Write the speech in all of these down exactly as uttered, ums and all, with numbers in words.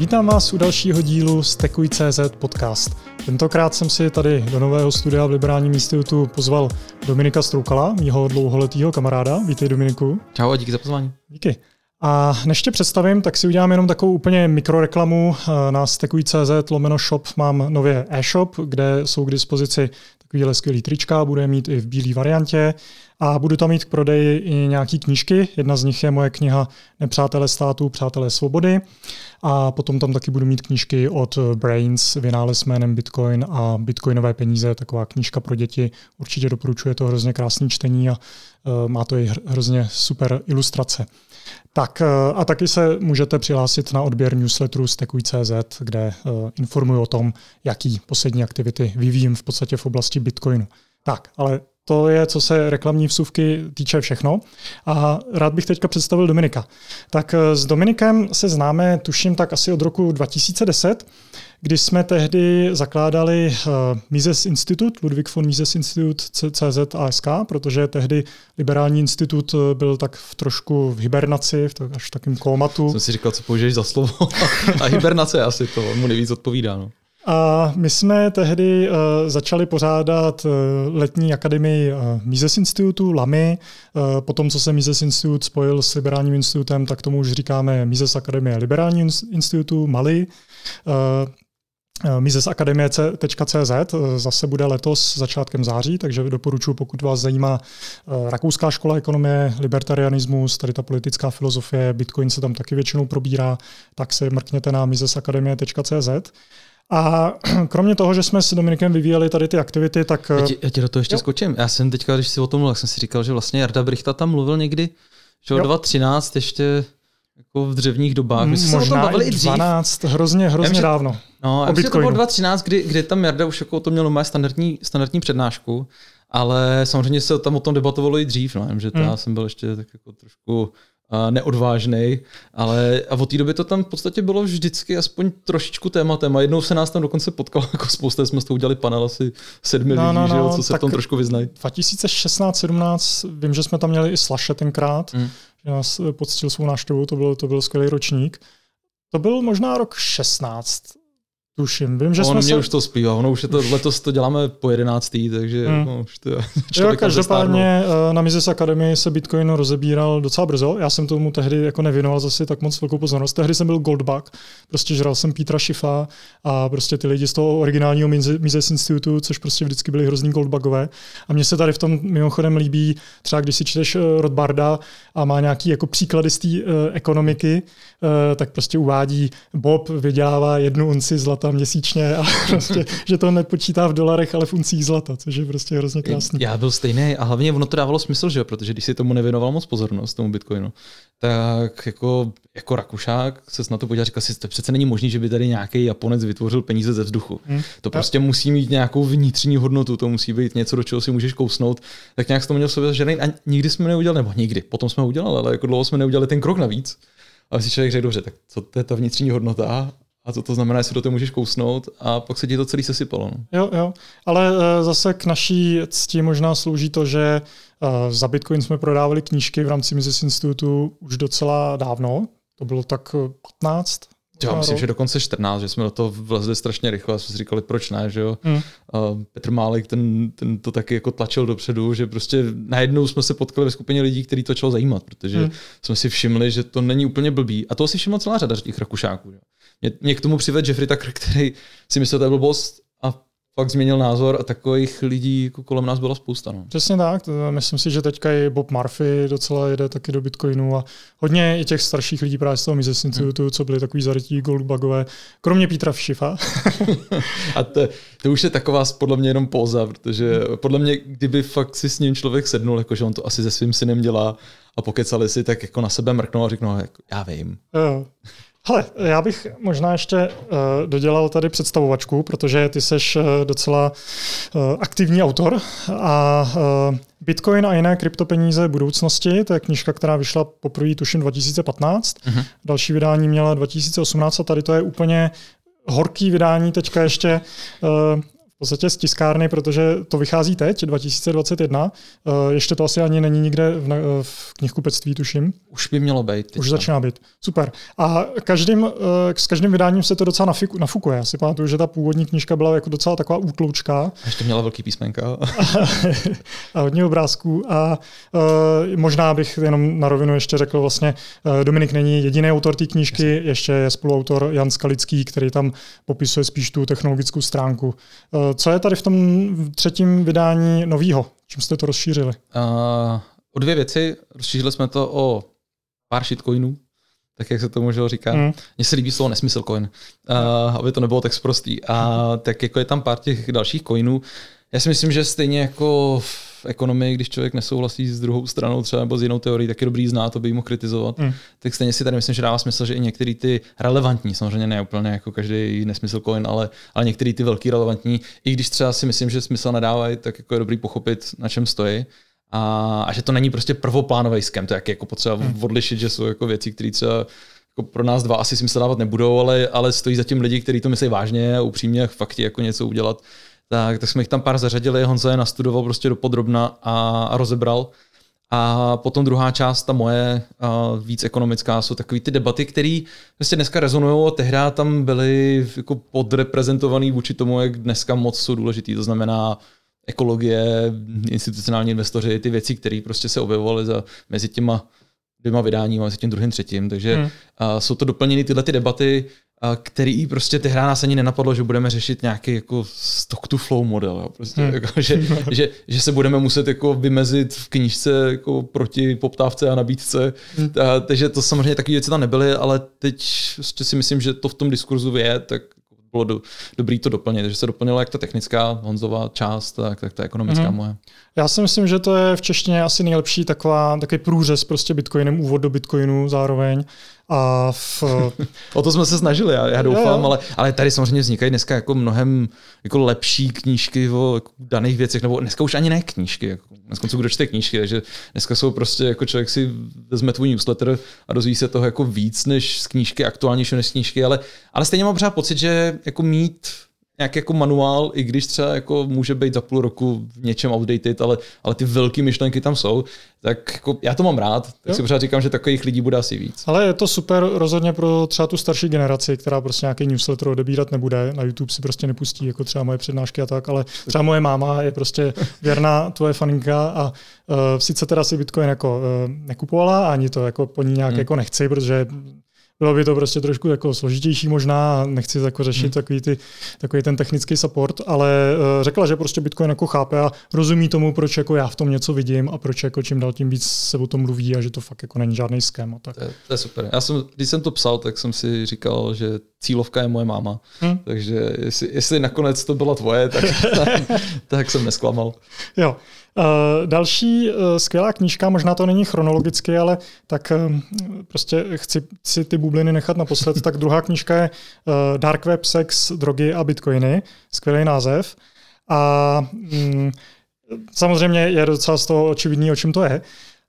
Vítám vás u dalšího dílu Stekuj tečka cé zet podcast. Tentokrát jsem si tady do nového studia v Liberálním institutu pozval Dominika Stroukala, mýho dlouholetýho kamaráda. Vítej, Dominiku. Čau a díky za pozvání. Díky. A než tě představím, tak si udělám jenom takovou úplně mikroreklamu. Na Stekuj tečka cé zet lomeno shop mám nově e-shop, kde jsou k dispozici takovýhle skvělý trička, bude mít i v bílé variantě a budu tam mít k prodeji i nějaký knížky. Jedna z nich je moje kniha Nepřátelé státu, Přátelé svobody a potom tam taky budu mít knížky od Brains, vynález jménem Bitcoin a bitcoinové peníze, taková knížka pro děti. Určitě doporučuje to hrozně krásné čtení a má to i hrozně super ilustrace. Tak a taky se můžete přihlásit na odběr newsletteru Stekuj tečka cé zet, kde informuji o tom, jaký poslední aktivity vyvíjím v podstatě v oblasti Bitcoinu. Tak, ale to je, co se reklamní vsuvky týče, všechno. A rád bych teďka představil Dominika. Tak s Dominikem se známe, tuším, tak asi od roku dva tisíce deset, kdy jsme tehdy zakládali Mises institut, Ludwig von Mises Institut C Z a S K, protože tehdy Liberální institut byl tak v trošku v hibernaci, v tak, až v takém kómatu. Jsem si říkal, co použiješ za slovo. A hibernace asi to mu nejvíc odpovídá, no. A my jsme tehdy uh, začali pořádat uh, letní akademii uh, Mises institutu, LAMY. Uh, potom, co se Mises institut spojil s Liberálním institutem, tak tomu už říkáme Mises akademie Liberálního institutu, MALI. Uh, Mises akademie tečka cé zet zase bude letos začátkem září, takže doporučuji, pokud vás zajímá Rakouská škola ekonomie, libertarianismus, tady ta politická filozofie, Bitcoin se tam taky většinou probírá, tak se mrkněte na mises akademie tečka cé zet. A kromě toho, že jsme s Dominikem vyvíjeli tady ty aktivity, tak... Já ti, já ti do toho ještě jo. skočím. Já jsem teďka, když si o tom mluvil, tak jsem si říkal, že vlastně Jarda Brychta tam mluvil někdy, že dva tisíce třináct ještě jako v dřevních dobách. My jsme se o tom bavili i dřív. dvanáct, hrozně, hrozně já, že, dávno. No, já myslím, že to bylo dva tisíce třináct, kdy, kdy tam Jarda už jako o tom měl má standardní, standardní přednášku, ale samozřejmě se tam o tom debatovalo i dřív, no, že já hmm. jsem byl ještě tak jako trošku... neodvážnej, ale a od té doby to tam v podstatě bylo vždycky aspoň trošičku tématem a jednou se nás tam dokonce potkalo jako spousta, jsme s toho udělali panel asi sedmi no, lidí, no, že jo, co se v tom trošku vyznají. dva tisíce šestnáct sedmnáct, vím, že jsme tam měli i Slashe tenkrát, mm. že nás poctil svou návštěvou, to byl, to byl skvělý ročník. To byl možná rok šestnáct, tuším. Vím, že on jsme mě se... už to zpívá, ono už je to, letos to děláme po jedenáctý, takže hmm. no, už to je člověk. Každopádně na Mises akademii se Bitcoin rozebíral docela brzo. Já jsem tomu tehdy jako nevěnoval zase tak moc velkou pozornost. Tehdy jsem byl goldbug, prostě žral jsem Petra Šifa a prostě ty lidi z toho originálního Mises institutu, což prostě vždycky byli hrozný goldbugové. A mně se tady v tom mimochodem líbí, třeba když si čteš Rothbarda a má nějaký jako příklady z té ekonomiky, tak prostě uvádí Bob vydělává jednu unci zlata měsíčně a prostě, že to nepočítá v dolarech, ale v uncích zlata, což je prostě hrozně krásný. Já byl stejný a hlavně ono to dávalo smysl, že jo, protože když si tomu nevěnoval moc pozornost, tomu Bitcoinu, tak jako, jako Rakušák se na to podíval a říkal si, to přece není možný, že by tady nějaký Japonec vytvořil peníze ze vzduchu. Hmm. To prostě tak musí mít nějakou vnitřní hodnotu, to musí být něco, do čeho si můžeš kousnout. Tak nějak to měl v sobě, že a nikdy jsme neudělali, nebo nikdy, potom jsme ho udělali, ale jako dlouho jsme neudělali ten krok navíc. A si člověk řekl, dobře, tak co to je ta vnitřní hodnota? A co to znamená, že se do toho můžeš kousnout a pak se ti to celý sesypalo. No. Jo, jo. Ale zase k naší cti možná slouží to, že za Bitcoin jsme prodávali knížky v rámci Mises institutu už docela dávno. To bylo tak patnáct. Já myslím, že dokonce čtrnáct, že jsme do toho vlezli strašně rychle a jsme si říkali, proč ne, že jo. Mm. Petr Málek ten, ten to taky jako tlačil dopředu, že prostě najednou jsme se potkali ve skupině lidí, který to začalo zajímat, protože mm. jsme si všimli, že to není úplně blbý. A toho si všimla celá řada těch Rakušáků. Že? Mě, mě k tomu přivedl Jeffrey Tucker, který si myslel, že to je blbost a fakt změnil názor a takových lidí jako kolem nás byla spousta. No. Přesně tak. Myslím si, že teďka i Bob Murphy docela jede taky do Bitcoinu a hodně i těch starších lidí právě z toho Mises institutu, hmm. co byli takový zarytí goldbugové, kromě Petra Šifa. A to, to už je taková podle mě jenom póza, protože podle mě, kdyby fakt si s ním člověk sednul, jakože on to asi se svým synem dělá a pokecali si, tak jako na sebe mrknou a řeknou, jako, já vím. Jo. Hele, já bych možná ještě uh, dodělal tady představovačku, protože ty seš uh, docela uh, aktivní autor a uh, Bitcoin a jiné kryptopeníze budoucnosti, to je knížka, která vyšla poprvé tuším dva tisíce patnáct, uh-huh. další vydání měla dva tisíce osmnáct a tady to je úplně horký vydání teďka ještě uh, v podstatě z tiskárny, protože to vychází teď, dva tisíce dvacet jedna. Ještě to asi ani není nikde v, v knihkupectví, tuším. Už by mělo být. Už tam začíná být. Super. A každým, s každým vydáním se to docela nafukuje. Já si pamatuju, že ta původní knížka byla jako docela taková útloučka. Ještě měla velký písmenka. A hodně obrázků. A možná bych jenom na rovinu ještě řekl, vlastně Dominik není jediný autor té knížky, ještě je spoluautor Jan Skalický, který tam popisuje spíš tu technologickou stránku. Co je tady v tom třetím vydání novýho? Čím jste to rozšířili? Uh, o dvě věci. Rozšířili jsme to o pár shitcoinů, tak jak se to možná říká. Mm. Mně se líbí slovo nesmysl coin, uh, aby to nebylo tak sprostý. A uh, tak jako je tam pár těch dalších coinů. Já si myslím, že stejně jako v ekonomii, když člověk nesouhlasí s druhou stranou třeba nebo s jinou teorií, tak je dobrý znát, aby ji mohl kritizovat. Mm. Tak stejně si tady myslím, že dává smysl, že i některé ty relevantní, samozřejmě ne úplně jako každý nesmysl coin, ale, ale některé ty velký relevantní, i když třeba si myslím, že smysl nedávají, tak jako je dobrý pochopit, na čem stojí. A, a že to není prostě prvoplánový skem, to je jako potřeba mm. odlišit, že jsou jako věci, které třeba jako pro nás dva asi smysl dávat nebudou, ale, ale stojí zatím lidi, kteří to myslí vážně a upřímně a fakt jako něco udělat. Tak, tak jsme jich tam pár zařadili, Honza je nastudoval prostě dopodrobna a, a rozebral. A potom druhá část, ta moje, víc ekonomická, jsou takové ty debaty, které vlastně dneska rezonujou a tehdy tam byly jako podreprezentované vůči tomu, jak dneska moc jsou důležitý. To znamená ekologie, institucionální investoři, ty věci, které prostě se objevovaly za, mezi těma dvěma vydáními, mezi tím druhým, třetím. Takže hmm. a, jsou to doplněny tyhle ty debaty, který prostě tehdy nás ani nenapadlo, že budeme řešit nějaký jako stock to flow model, jo. Prostě hmm. jako, že, že, že se budeme muset jako vymezit v knížce jako proti poptávce a nabídce. Hmm. A, takže to samozřejmě takové věci tam nebyly, ale teď prostě si myslím, že to v tom diskurzu je, tak bylo do, dobrý to doplnit. Takže se doplnilo jak ta technická Honzová část, tak, tak ta ekonomická hmm. moje. Já si myslím, že to je v češtině asi nejlepší taková, takový průřez prostě Bitcoinem, úvod do Bitcoinu zároveň. A v... o to jsme se snažili, já, já doufám, jo, jo. Ale, ale tady samozřejmě vznikají dneska jako mnohem jako lepší knížky o jako daných věcech, nebo dneska už ani ne knížky, jako dneska jsou kdo čte knížky, takže dneska jsou prostě, jako člověk si vezme tvůj newsletter a dozví se toho jako víc než z knížky, aktuálnější než z knížky, ale, ale stejně mám pořád pocit, že jako mít nějaký jako manuál, i když třeba jako může být za půl roku v něčem outdated, ale, ale ty velké myšlenky tam jsou, tak jako já to mám rád, tak jo. Si pořád říkám, že takových lidí bude asi víc. Ale je to super rozhodně pro třeba tu starší generaci, která prostě nějaký newsletter odebírat nebude, na YouTube si prostě nepustí jako třeba moje přednášky a tak, ale třeba moje máma je prostě věrná tvoje faninka a uh, sice teda si Bitcoin jako uh, nekupovala, ani to jako po ní nějak hmm. jako nechci, protože bylo by to prostě trošku jako složitější možná, nechci jako řešit hmm. takový, ty, takový ten technický support, ale řekla, že prostě Bitcoin jako chápe a rozumí tomu, proč jako já v tom něco vidím a proč jako čím dál tím víc se o tom mluví a že to fakt jako není žádný ském. To, to je super. Já jsem, když jsem to psal, tak jsem si říkal, že cílovka je moje máma, hmm. takže jestli, jestli nakonec to byla tvoje, tak, tak, tak jsem nesklamal. Jo. Uh, další uh, skvělá knížka, možná to není chronologicky, ale tak uh, prostě chci si ty bubliny nechat naposled, tak druhá knížka je uh, Dark Web Sex, drogy a bitcoiny, skvělý název. A um, samozřejmě je docela z toho očividný, o čem to je.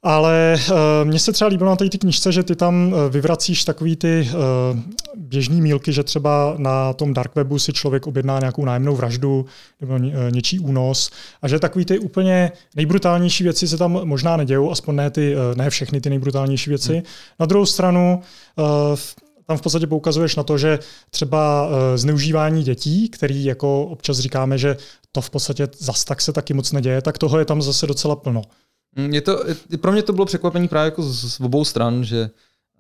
Ale uh, mně se třeba líbilo na té knížce, že ty tam vyvracíš takový ty uh, běžný mílky, že třeba na tom dark webu si člověk objedná nějakou nájemnou vraždu nebo něčí únos a že takový ty úplně nejbrutálnější věci se tam možná nedějou, aspoň ne, ty, ne všechny ty nejbrutálnější věci. Hmm. Na druhou stranu uh, tam v podstatě poukazuješ na to, že třeba zneužívání dětí, který jako občas říkáme, že to v podstatě zas tak se taky moc neděje, tak toho je tam zase docela plno. Je to, pro mě to bylo překvapení právě jako z obou stran, že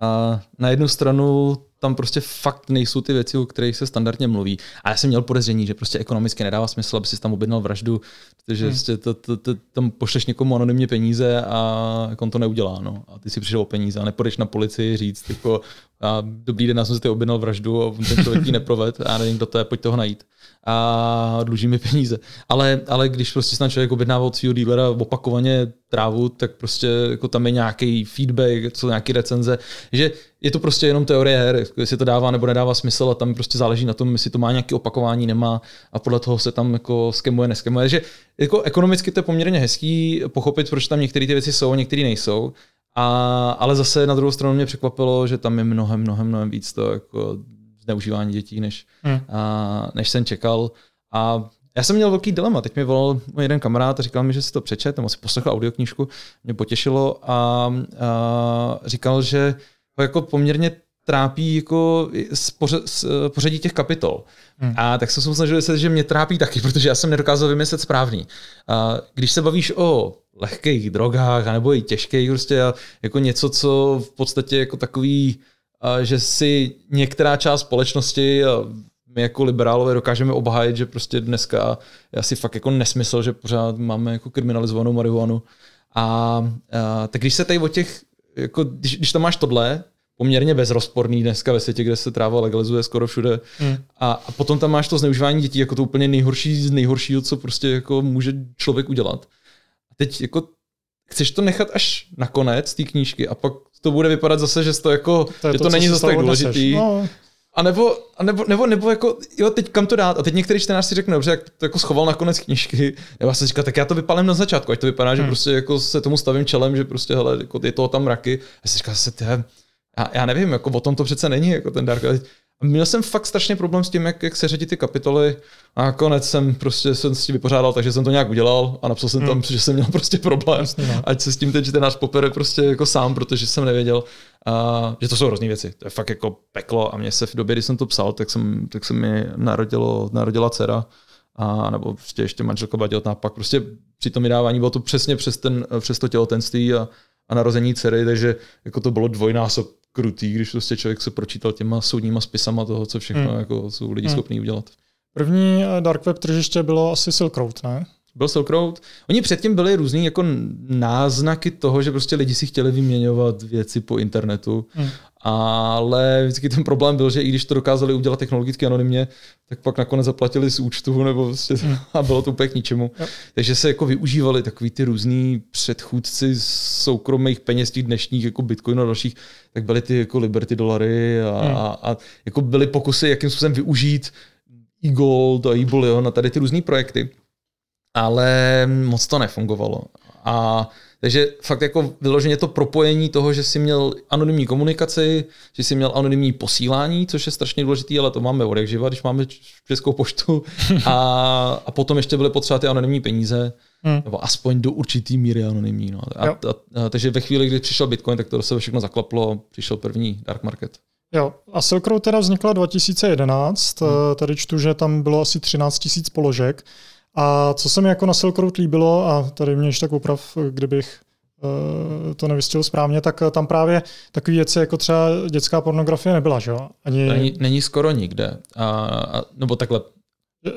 a na jednu stranu tam prostě fakt nejsou ty věci, o kterých se standardně mluví. A já jsem měl podezření, že prostě ekonomicky nedává smysl, aby si tam objednal vraždu, protože hmm. to, to, to, tam pošleš někomu anonymně peníze a on to neudělá. No. A ty si přišel o peníze a nepůjdeš na policii říct, jako, a dobrý den, já jsem si objednal vraždu a ten člověk ji neproved a nevím, kdo to je, pojď toho najít. A dluží mi peníze. Ale, ale když prostě tam člověk objednával od svýho dealera opakovaně trávu, tak prostě jako tam je nějaký feedback, co nějaký recenze, že je to prostě jenom teorie her, jestli to dává nebo nedává smysl a tam prostě záleží na tom, jestli to má nějaké opakování, nemá a podle toho se tam jako skemuje, neskemuje. Takže jako ekonomicky to je poměrně hezký pochopit, proč tam některé ty věci jsou, některé nejsou. A, ale zase na druhou stranu mě překvapilo, že tam je mnohem, mnohem, mnohem víc to jako zneužívání dětí, než, hmm. a, než jsem čekal. A Já jsem měl velký dilema. Teď mi volal jeden kamarád a říkal mi, že si to přečet, nebo si poslechl audioknížku, mě potěšilo a, a říkal, že ho jako poměrně trápí jako pořadí těch kapitol. Hmm. A tak jsem se snažil, že mě trápí taky, protože já jsem nedokázal vymyslet správný. A když se bavíš o lehkých drogách anebo i těžkých, prostě jako něco, co v podstatě jako takový, že si některá část společnosti my jako liberálové dokážeme obhájit, že prostě dneska je asi fakt jako nesmysl, že pořád máme jako kriminalizovanou marihuanu. A, a tak když se tady o těch, jako, když, když tam máš tohle, poměrně bezrozporný dneska ve světě, kde se tráva legalizuje skoro všude, mm. a, a potom tam máš to zneužívání dětí, jako to úplně nejhorší z nejhoršího, co prostě jako může člověk udělat. A teď jako chceš to nechat až na konec té knížky a pak to bude vypadat zase, že to, jako, to, že to, to není zase tak důležitý. No. A nebo, a nebo, nebo, nebo jako, jo, teď kam to dát? A teď některý čtenář si řekne, dobře, jak to jako schoval na konec knížky. Nebo se říká, tak já to vypálím na začátku, ať to vypadá, hmm. že prostě jako se tomu stavím čelem, že prostě, hele, jako je toho tam mraky. A si říká, zase, tě, já, já nevím, jako o tom to přece není, jako ten Dark. A měl jsem fakt strašně problém s tím, jak, jak se řadí ty kapitoly. A nakonec jsem prostě jsem s tím vypořádal, takže jsem to nějak udělal a napsal jsem hmm. tam, že jsem měl prostě problém. Jasně, no. Ať se s tím ten čtenář popere prostě jako sám, protože jsem nevěděl. A, že to jsou hrozný věci. To je fakt jako peklo a mě se v době, kdy jsem to psal, tak, jsem, tak se mi narodilo, narodila dcera a nebo prostě ještě manželka byla těhotná. Pak prostě při tom vydávání bylo to přesně přes, ten, přes to těhotenství a, a narození dcery, takže jako to bylo dvojnásob krutý, když prostě člověk se pročítal těma soudníma spisama toho, co všechno mm. jako jsou lidi mm. schopní udělat. První dark web tržiště bylo asi Silk Road, ne? Byl Silk Road. Oni předtím byli různý jako náznaky toho, že prostě lidi si chtěli vyměňovat věci po internetu, mm. ale vždycky ten problém byl, že i když to dokázali udělat technologicky anonymně, tak pak nakonec zaplatili z účtu nebo prostě mm. a bylo to úplně k ničemu. Yep. Takže se jako využívali takový ty různý předchůdci soukromých peněz těch dnešních jako Bitcoin a dalších, tak byly ty jako Liberty dolary a, mm. a, a jako byly pokusy, jakým způsobem využít e-gold a e-bullion a tady ty různý projekty. Ale moc to nefungovalo. A takže fakt jako vyloženě to propojení toho, že jsi měl anonymní komunikaci, že jsi měl anonymní posílání, což je strašně důležitý, ale to máme od jak živa, když máme Českou poštu. A, a potom ještě byly potřeba ty anonymní peníze, hmm. nebo aspoň do určitý míry anonymní. No. A, a, a, takže ve chvíli, kdy přišel Bitcoin, tak to se všechno zaklaplo a přišel první dark market. Jo, a Silk Road teda vznikla dva tisíce jedenáct, hmm. tady čtu, že tam bylo asi třináct tisíc položek. A co se mi jako na Silk Road líbilo, a tady mě ještě tak oprav, kdybych uh, to nevystihl správně, tak tam právě takové věci jako třeba dětská pornografie nebyla, že jo? Ani... Není, není skoro nikde. A, a, nebo takhle.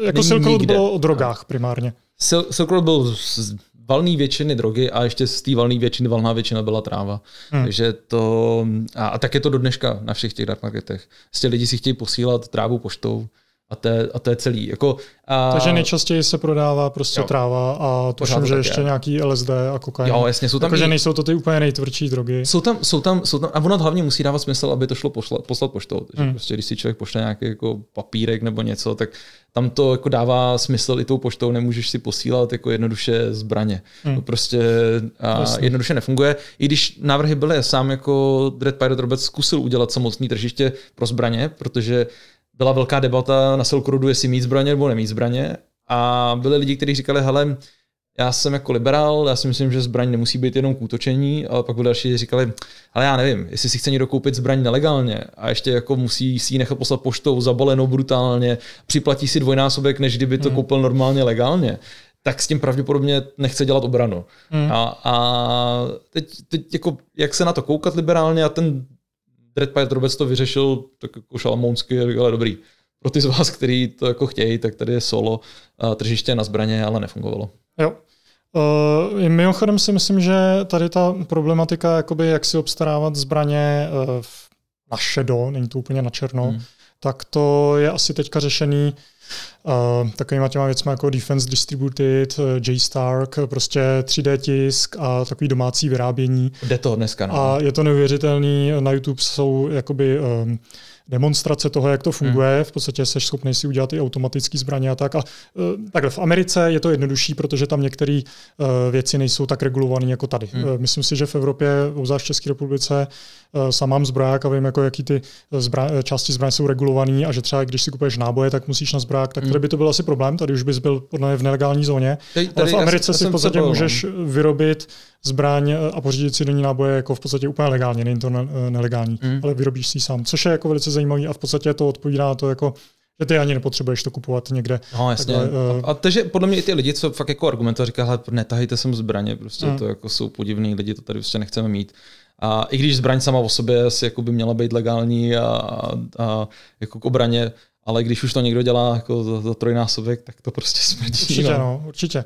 Jako Silk Road bylo o drogách primárně. Sil, Silk Road byl z valné většiny drogy a ještě z té valné většiny valná většina byla tráva. Hmm. Takže to, a, a tak je to do dneška na všech těch dark marketech. Vlastně lidi si chtějí posílat trávu poštou. A to, je, a to je celý. Jako, a... Takže nejčastěji se prodává prostě jo. tráva a tuším, že ještě je. Nějaký L S D a kokain. Jo, jasně, jsou tam. Takže i... nejsou to ty úplně nejtvrdší drogy. Jsou tam, jsou tam, jsou tam. A ono hlavně musí dávat smysl, aby to šlo poslat, poslat poštou. Takže hmm. prostě, když si člověk pošle nějaký jako papírek nebo něco, tak tam to jako dává smysl i tou poštou, nemůžeš si posílat jako jednoduše zbraně. Hmm. To prostě a jednoduše nefunguje. I když návrhy byly, sám jako Dread Pirate Roberts zkusil udělat samotné tržiště pro zbraně, protože byla velká debata na Silk Roadu, jestli mít zbraně nebo nemít zbraně. A byli lidi, kteří říkali, hele, já jsem jako liberál, já si myslím, že zbraň nemusí být jenom k útočení, ale pak byli další říkali, ale já nevím, jestli si chce někdo koupit zbraň nelegálně a ještě jako musí si ji nechat poslat poštou, zabalenou brutálně, připlatí si dvojnásobek, než kdyby to hmm. koupil normálně legálně, tak s tím pravděpodobně nechce dělat obranu. Hmm. A, a teď, teď jako, jak se na to koukat liberálně a ten Dread Pirate Roberts to vyřešil tak jako šalamounsky a říkal, dobrý, pro ty z vás, kteří to jako chtějí, tak tady je solo tržiště na zbraně, ale nefungovalo. Jo. Uh, mimochodem si myslím, že tady ta problematika, jakoby, jak si obstarávat zbraně uh, na šedo, není to úplně na černo, hmm. tak to je asi teďka řešený uh, takovýma těma věcmi jako Defense Distributed, J-Stark, prostě tři D tisk a takový domácí vyrábění. Jde to dneska. No. A je to neuvěřitelný, na YouTube jsou jakoby um, demonstrace toho, jak to funguje, hmm. v podstatě jsi schopný si udělat i automatický zbraně a tak. A, uh, takhle v Americe je to jednodušší, protože tam některé uh, věci nejsou tak regulované jako tady. Hmm. Uh, myslím si, že v Evropě, obzvlášť v České republice, uh, sám mám zbroják a vím, jako, jaký ty zbra- části zbraně jsou regulované a že třeba když si kupuješ náboje, tak musíš na zbroják, tak hmm. tady by to byl asi problém, tady už bys byl podle mě v nelegální zóně. Tady, tady, ale v Americe si v podstatě můžeš vyrobit zbraň a pořídit si do ní náboje jako v podstatě úplně legálně, není to ne- nelegální, mm. ale vyrobíš si sám, což je jako velice zajímavý a v podstatě to odpovídá to jako že ty ani nepotřebuješ to kupovat někde. No, jasně. Takhle, a, a takže podle mě i ty lidi, co fakt jako argumentují, říkají, netahejte sem zbraně, prostě mm. to jako jsou podivní lidi, to tady prostě nechceme mít. A i když zbraň sama o sobě si jako by měla být legální a, a, a jako k obraně, ale když už to někdo dělá jako za, za trojnásobek, tak to prostě smrdí. Určitě, no. No, určitě.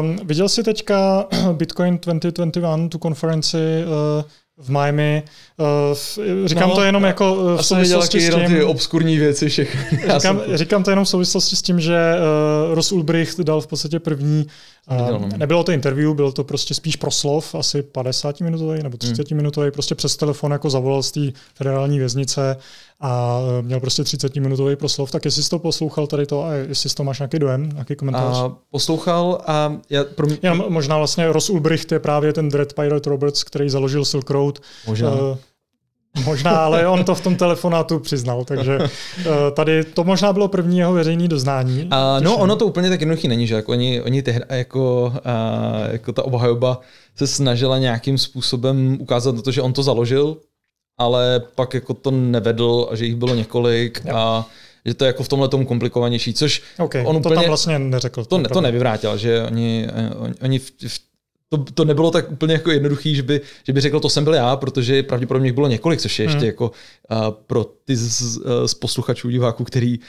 Um, viděl jsi teďka Bitcoin dvacet dvacet jedna, tu konferenci uh, v Miami. Uh, říkám no, to jenom jako v souvislosti s tím. Ty obskurní věci všech. Říkám, říkám to jenom v souvislosti s tím, že uh, Ross Ulbricht dal v podstatě první. Uh, nebylo to interview, bylo to prostě spíš proslov, asi padesáti minutový nebo třicetiminutový, hmm. prostě přes telefon jako zavolal z té federální věznice a měl prostě třicetiminutový proslov. Tak jestli jsi to poslouchal tady to a jestli jsi to máš nějaký dojem, nějaký komentář? A poslouchal a já, pro mě... já možná vlastně Ross Ulbricht je právě ten Dread Pirate Roberts, který založil Silk Road. Možná. Uh, možná, ale on to v tom telefonátu přiznal, takže tady to možná bylo první jeho veřejné doznání. A no, ono to úplně tak jednoduchý není, že jako oni, oni tehdy jako, jako ta obhajoba se snažila nějakým způsobem ukázat na to, že on to založil, ale pak jako to nevedl a že jich bylo několik a že to je jako v tomhle tomu komplikovanější, což okay, on to úplně, tam vlastně neřekl. To, to nevyvrátil, že oni, on, oni v, v To, to nebylo tak úplně jako jednoduchý, že by, že by řekl, to jsem byl já, protože pravděpodobně jich bylo několik, což je ještě hmm. jako uh, pro ty z, z posluchačů, diváků, který uh,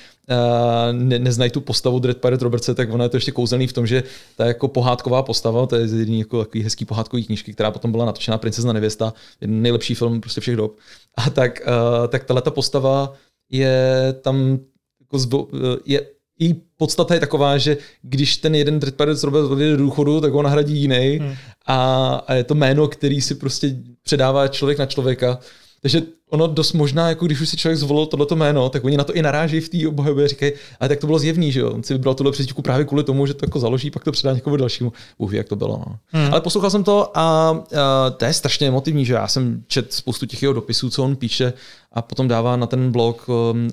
ne, neznají tu postavu Dread Pirate Robertse, tak ono je to ještě kouzelný v tom, že ta jako pohádková postava, to je jediný jako takový hezký pohádkový knížky, která potom byla natočená Princezna nevěsta, nejlepší film prostě všech dob. A tak, uh, tak tahleta postava je tam jako zbo, je její podstata je taková, že když ten jeden Dread Pirate Robert odjede do důchodu, tak ho nahradí jiný hmm. a, a je to jméno, který si prostě předává člověk na člověka. Takže ono dost možná, jako když už si člověk zvolil tohleto jméno, tak oni na to i naráží v té obhajobě a říkají, ale tak to bylo zjevný, že jo. On si vybral tuhle přezdívku právě kvůli tomu, že to jako založí, pak to předá někomu dalšímu. Uhu, jak to bylo. No. Hmm. Ale poslouchal jsem to a, a to je strašně emotivní, že já jsem čet spoustu těch jeho dopisů, co on píše a potom dává na ten blog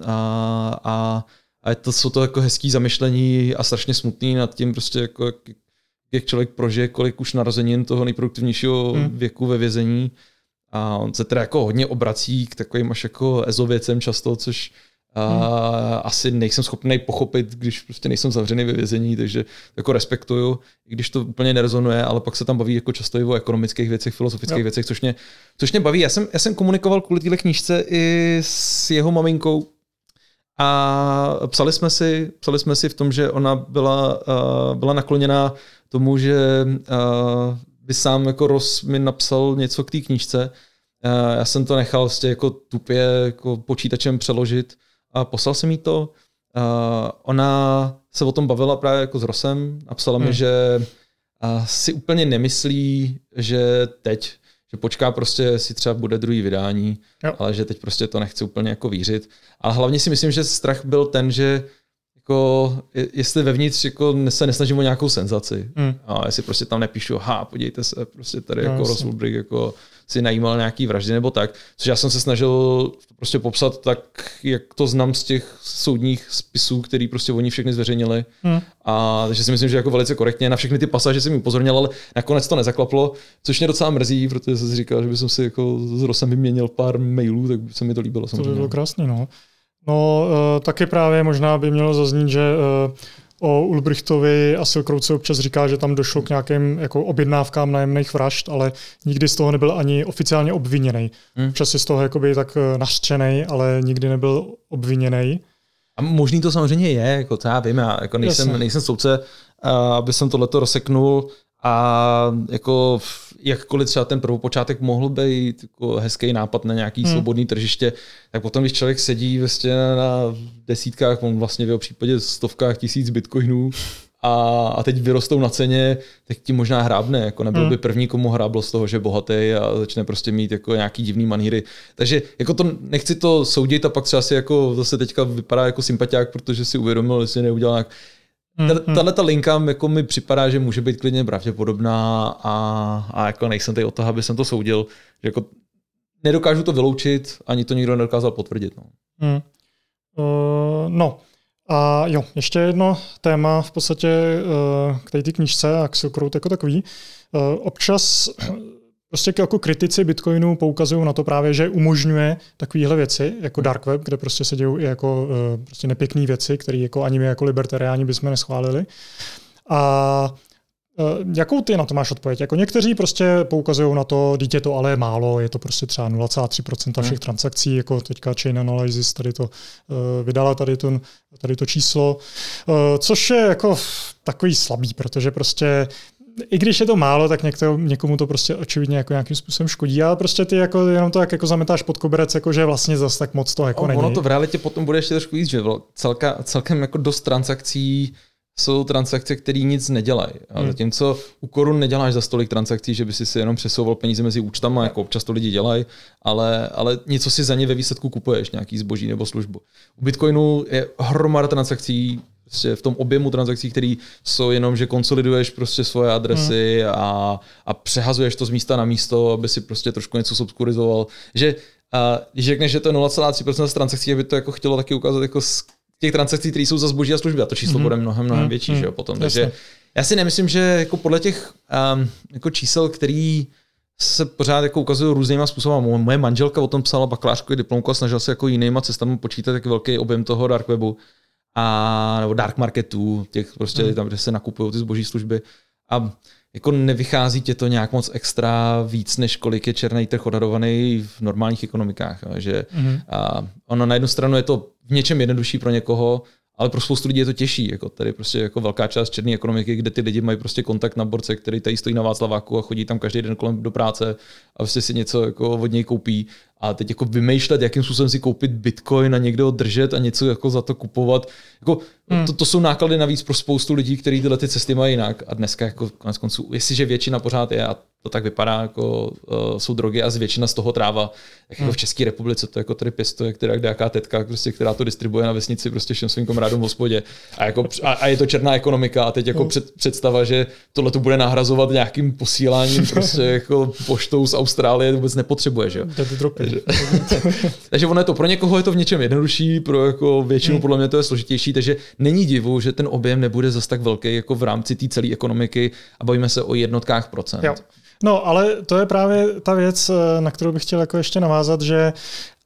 a, a A to jsou to jako hezký zamyšlení a strašně smutný nad tím, prostě jako, jak, jak člověk prožije, kolik už narozenin toho nejproduktivnějšího hmm. věku ve vězení. A on se teda jako hodně obrací k takovým až jako ezověcem často, což hmm. a, asi nejsem schopný pochopit, když prostě nejsem zavřený ve vězení, takže jako respektuju, i když to úplně nerezonuje, ale pak se tam baví jako často i o ekonomických věcech, filozofických yep. věcech, což mě, což mě baví. Já jsem, já jsem komunikoval kvůli téhle knížce i s jeho maminkou, a psali jsme si, psali jsme si v tom, že ona byla, uh, byla nakloněná tomu, že uh, by sám jako Ross mi napsal něco k té knížce. Uh, já jsem to nechal vlastně jako tupě jako počítačem přeložit a poslal jsem jí to. Uh, ona se o tom bavila právě jako s Rossem a psala hmm. mi, že uh, si úplně nemyslí, že teď, že počká prostě, si třeba bude druhý vydání, jo. ale že teď prostě to nechci úplně jako vířit. A hlavně si myslím, že strach byl ten, že jako, jestli vevnitř jako se nesnažím o nějakou senzaci. Mm. A jestli prostě tam nepíšu, ha, podívejte se, prostě tady no, jako Ross Ulbricht jako si najímal nějaký vraždy nebo tak. Což já jsem se snažil prostě popsat tak, jak to znám z těch soudních spisů, který prostě oni všechny zveřejnili. Mm. A takže si myslím, že jako velice korektně na všechny ty pasáže jsem jim upozornil, ale nakonec to nezaklaplo, což mě docela mrzí, protože jsem si říkal, že bych si jako s Rossem vyměnil pár mailů, tak se mi to líbilo. To by bylo krásný, no. No, taky právě možná by mělo zaznít, že o Ulbrichtovi a Silk Road se občas říká, že tam došlo k nějakým jako objednávkám nájemných vražd, ale nikdy z toho nebyl ani oficiálně obviněný. Občas je z toho jakoby tak nařčenej, ale nikdy nebyl obviněný. A možný to samozřejmě je, jako to já vím, já jako nejsem, nejsem soudce, aby jsem tohleto rozseknul. A jako jakkoliv třeba ten prvopočátek mohl být jako hezký nápad na nějaký hmm. svobodný tržiště, tak potom, když člověk sedí vlastně na desítkách, on vlastně v jeho případě stovkách tisíc bitcoinů a, a teď vyrostou na ceně, tak ti možná hrábne. Jako nebyl hmm. by první, komu hráblo z toho, že je bohatý a začne prostě mít jako nějaký divný maníry. Takže jako to, nechci to soudit a pak třeba si jako zase teďka vypadá jako sympatiák, protože si uvědomil, jestli neudělal nějak. Tahle ta linka jako mi připadá, že může být klidně pravděpodobná a, a jako nejsem tady od toho, aby jsem to soudil. Že jako nedokážu to vyloučit, ani to nikdo nedokázal potvrdit. No. Hmm. Uh, no. A jo, ještě jedno téma v podstatě k té knížce a k Silk Road jako takový. Občas prostě jako kritici Bitcoinu poukazují na to právě, že umožňuje takovéhle věci, jako dark web, kde prostě se dějou i jako prostě nepěkné věci, které jako ani my jako libertariáni bychom neschválili. A jakou ty na to máš odpověď? Jako někteří prostě poukazují na to, dítě to ale je málo, je to prostě třeba nula celá tři procenta všech transakcí, jako teďka Chainalysis tady to uh, vydala tady, ten, tady to číslo, uh, což je jako takový slabý, protože prostě i když je to málo, tak některou, někomu to prostě očividně jako nějakým způsobem škodí, ale prostě ty jako jenom to jako zametáš pod koberec, jako že vlastně zas tak moc to jako ono není. Ono to v realitě potom bude ještě trošku víc, že celka, celkem jako dost transakcí jsou transakce, které nic nedělají. A zatímco u korun neděláš za stolik transakcí, že by si jenom přesouval peníze mezi účtama, jako občas to lidi dělají, ale, ale něco si za ně ve výsledku kupuješ, nějaký zboží nebo službu. U Bitcoinu je hromada transakcí, prostě v tom objemu transakcí, které jsou jenom, že konsoliduješ prostě svoje adresy mm. a, a přehazuješ to z místa na místo, aby si prostě trošku něco subskurizoval. Že, a, když řekneš, že to je nula celá tři procenta z transakcí, aby to jako chtělo taky ukázat jako těch transakcí, které jsou za zboží a služby, a to číslo mm-hmm. bude mnohem, mnohem větší, mm-hmm. že jo, potom. Jasně. Takže já si nemyslím, že jako podle těch um, jako čísel, který se pořád jako ukazují různýma způsoby. Moje manželka o tom psala bakalářku i diplomku a snažila se jako jinýma cestami počítat jak velký objem toho dark webu a nebo dark marketů, těch prostě mm-hmm. tam, kde se nakupují ty zboží služby. A jako nevychází tě to nějak moc extra víc, než kolik je černý trh odhadovaný v normálních ekonomikách. Že mm-hmm. a ono na jednu stranu je to v něčem jednodušší pro někoho, ale pro spoustu lidí je to těžší. Jako tady prostě jako velká část černé ekonomiky, kde ty lidi mají prostě kontakt na borce, který tady stojí na Václaváku a chodí tam každý den kolem do práce a prostě si něco jako od něj koupí. A teď jako vymýšlet, jakým způsobem si koupit bitcoin a někde ho držet a něco jako za to kupovat. Jako hmm. to, to jsou náklady navíc pro spoustu lidí, kteří tyhle ty cesty mají jinak. A dneska jako konec konců, jestliže většina pořád je, a to tak vypadá, jako uh, jsou drogy a z většina z toho tráva. Tak jako hmm. v České republice to jako tady pěstuje, která nějaká tetka, prostě, která to distribuje na vesnici prostě všem svým kamarádům v hospodě. A, jako, a, a je to černá ekonomika a teď jako hmm. před, představa, že tohle to bude nahrazovat nějakým posíláním prostě jako poštou z Austrálie, vůbec nepotřebuje, že? Takže ono je to, pro někoho je to v něčem jednodušší, pro jako většinu podle mě to je složitější, takže není divu, že ten objem nebude zas tak velký jako v rámci té celé ekonomiky a bavíme se o jednotkách procent. Jo. No, ale to je právě ta věc, na kterou bych chtěl jako ještě navázat, že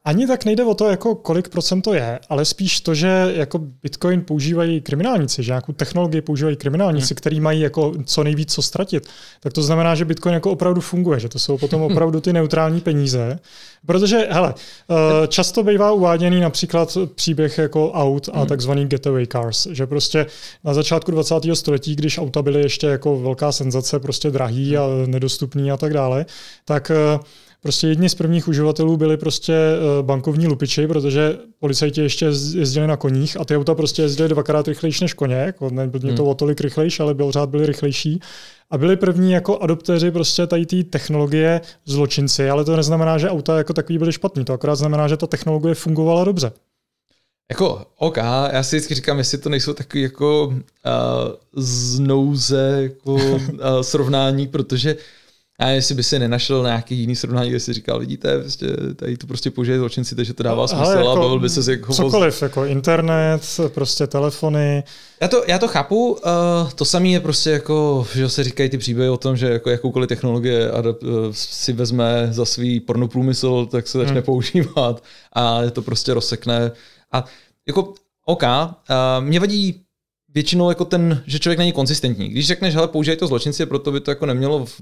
ani tak nejde o to, jako kolik procent to je, ale spíš to, že jako Bitcoin používají kriminálníci, že nějakou technologii používají kriminálníci, hmm. který mají jako co nejvíc co ztratit. Tak to znamená, že Bitcoin jako opravdu funguje, že to jsou potom opravdu ty neutrální peníze. Protože hele, často bývá uváděný například příběh jako aut a takzvaný getaway cars, že prostě na začátku dvacátého století, když auta byly ještě jako velká senzace, prostě drahý a nedostupný a tak dále, tak prostě jedni z prvních uživatelů byli prostě bankovní lupiči, protože policajti ještě jezdili na koních a ty auta prostě jezdily dvakrát rychlejší než koně, jako nebyli to o tolik rychlejší, ale pořád byli rychlejší. A byli první jako adoptéři prostě tady té technologie zločinci, ale to neznamená, že auta jako takový byly špatný, to akorát znamená, že ta technologie fungovala dobře. Jako, ok, já si vždycky říkám, jestli to nejsou takový jako uh, znouze jako, uh, srovnání, protože a jestli by se nenašel nějaký jiný srovnání, kde si říkal, vidíte, prostě, tady to prostě používají zločinci, takže to dává smysl jako, a bavil by se jako cokoliv, jako internet, prostě telefony. Já to, já to chápu, uh, to samé je prostě jako, že se říkají ty příběhy o tom, že jako jakoukoliv technologie si vezme za svý pornoprůmysl, tak se začne hmm. používat a to prostě rozsekne. A jako, OK, uh, mě vadí většinou jako ten, že člověk není konzistentní. Když řekneš, hele, používají to zločinci, proto by to jako nemělo v,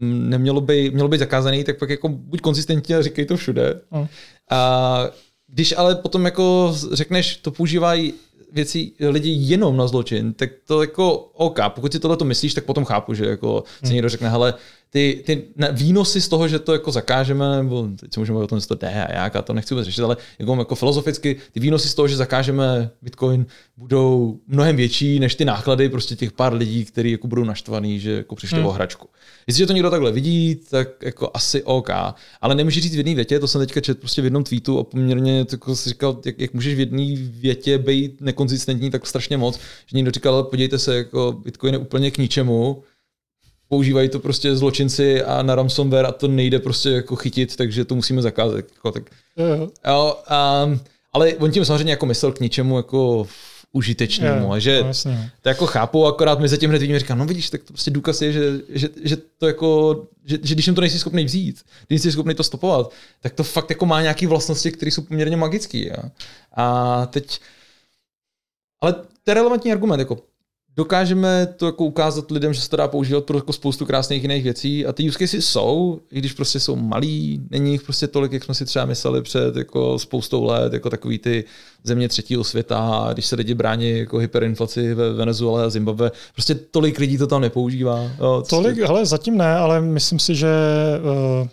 nemělo by, mělo být zakázaný, tak pak jako buď konzistentní a říkej to všude. Mm. A když ale potom jako řekneš, to používají věci lidi jenom na zločin, tak to jako OK, pokud si tohle to myslíš, tak potom chápu, že jako mm. se někdo řekne, hele, ty, ty výnosy z toho, že to jako zakážeme, nebo teď si můžeme o tom, že to jde a jak, a to nechci vůbec řešit, ale jako, jako filozoficky, ty výnosy z toho, že zakážeme Bitcoin, budou mnohem větší než ty náklady prostě těch pár lidí, kteří jako budou naštvaný, že jako přišli hmm. o hračku. Jestliže to někdo takhle vidí, tak jako asi OK. Ale nemůžeš říct v jedné větě, to jsem teďka četl prostě v jednom tweetu a poměrně jako si říkal, jak, jak můžeš v jedné větě být nekonzistentní tak strašně moc, že někdo říkal, podívejte se, jako Bitcoin je úplně k ničemu. Používají to prostě zločinci a na ransomware a to nejde prostě jako chytit, takže to musíme zakázat. Jako, tak. Jo, a, ale on tím samozřejmě jako myslel k ničemu jako užitečnému. A že no, to jako chápou, akorát my zatím hned vidíme, říkám, no vidíš, tak to prostě důkaz je, že, že, že to jako, že, že když jim to nejsi schopný vzít, když jsi schopný to stopovat, tak to fakt jako má nějaké vlastnosti, které jsou poměrně magické. A teď, ale to je relevantní argument, jako dokážeme to jako ukázat lidem, že se to dá používat pro jako spoustu krásných jiných věcí a ty use cases jsou, i když prostě jsou malí, není jich prostě tolik, jak jsme si třeba mysleli před jako spoustou let, jako takový ty země třetího světa, když se lidi brání jako hyperinflaci ve Venezuele a Zimbabwe, prostě tolik lidí to tam nepoužívá. Jo, tolik, hele, zatím ne, ale myslím si, že uh,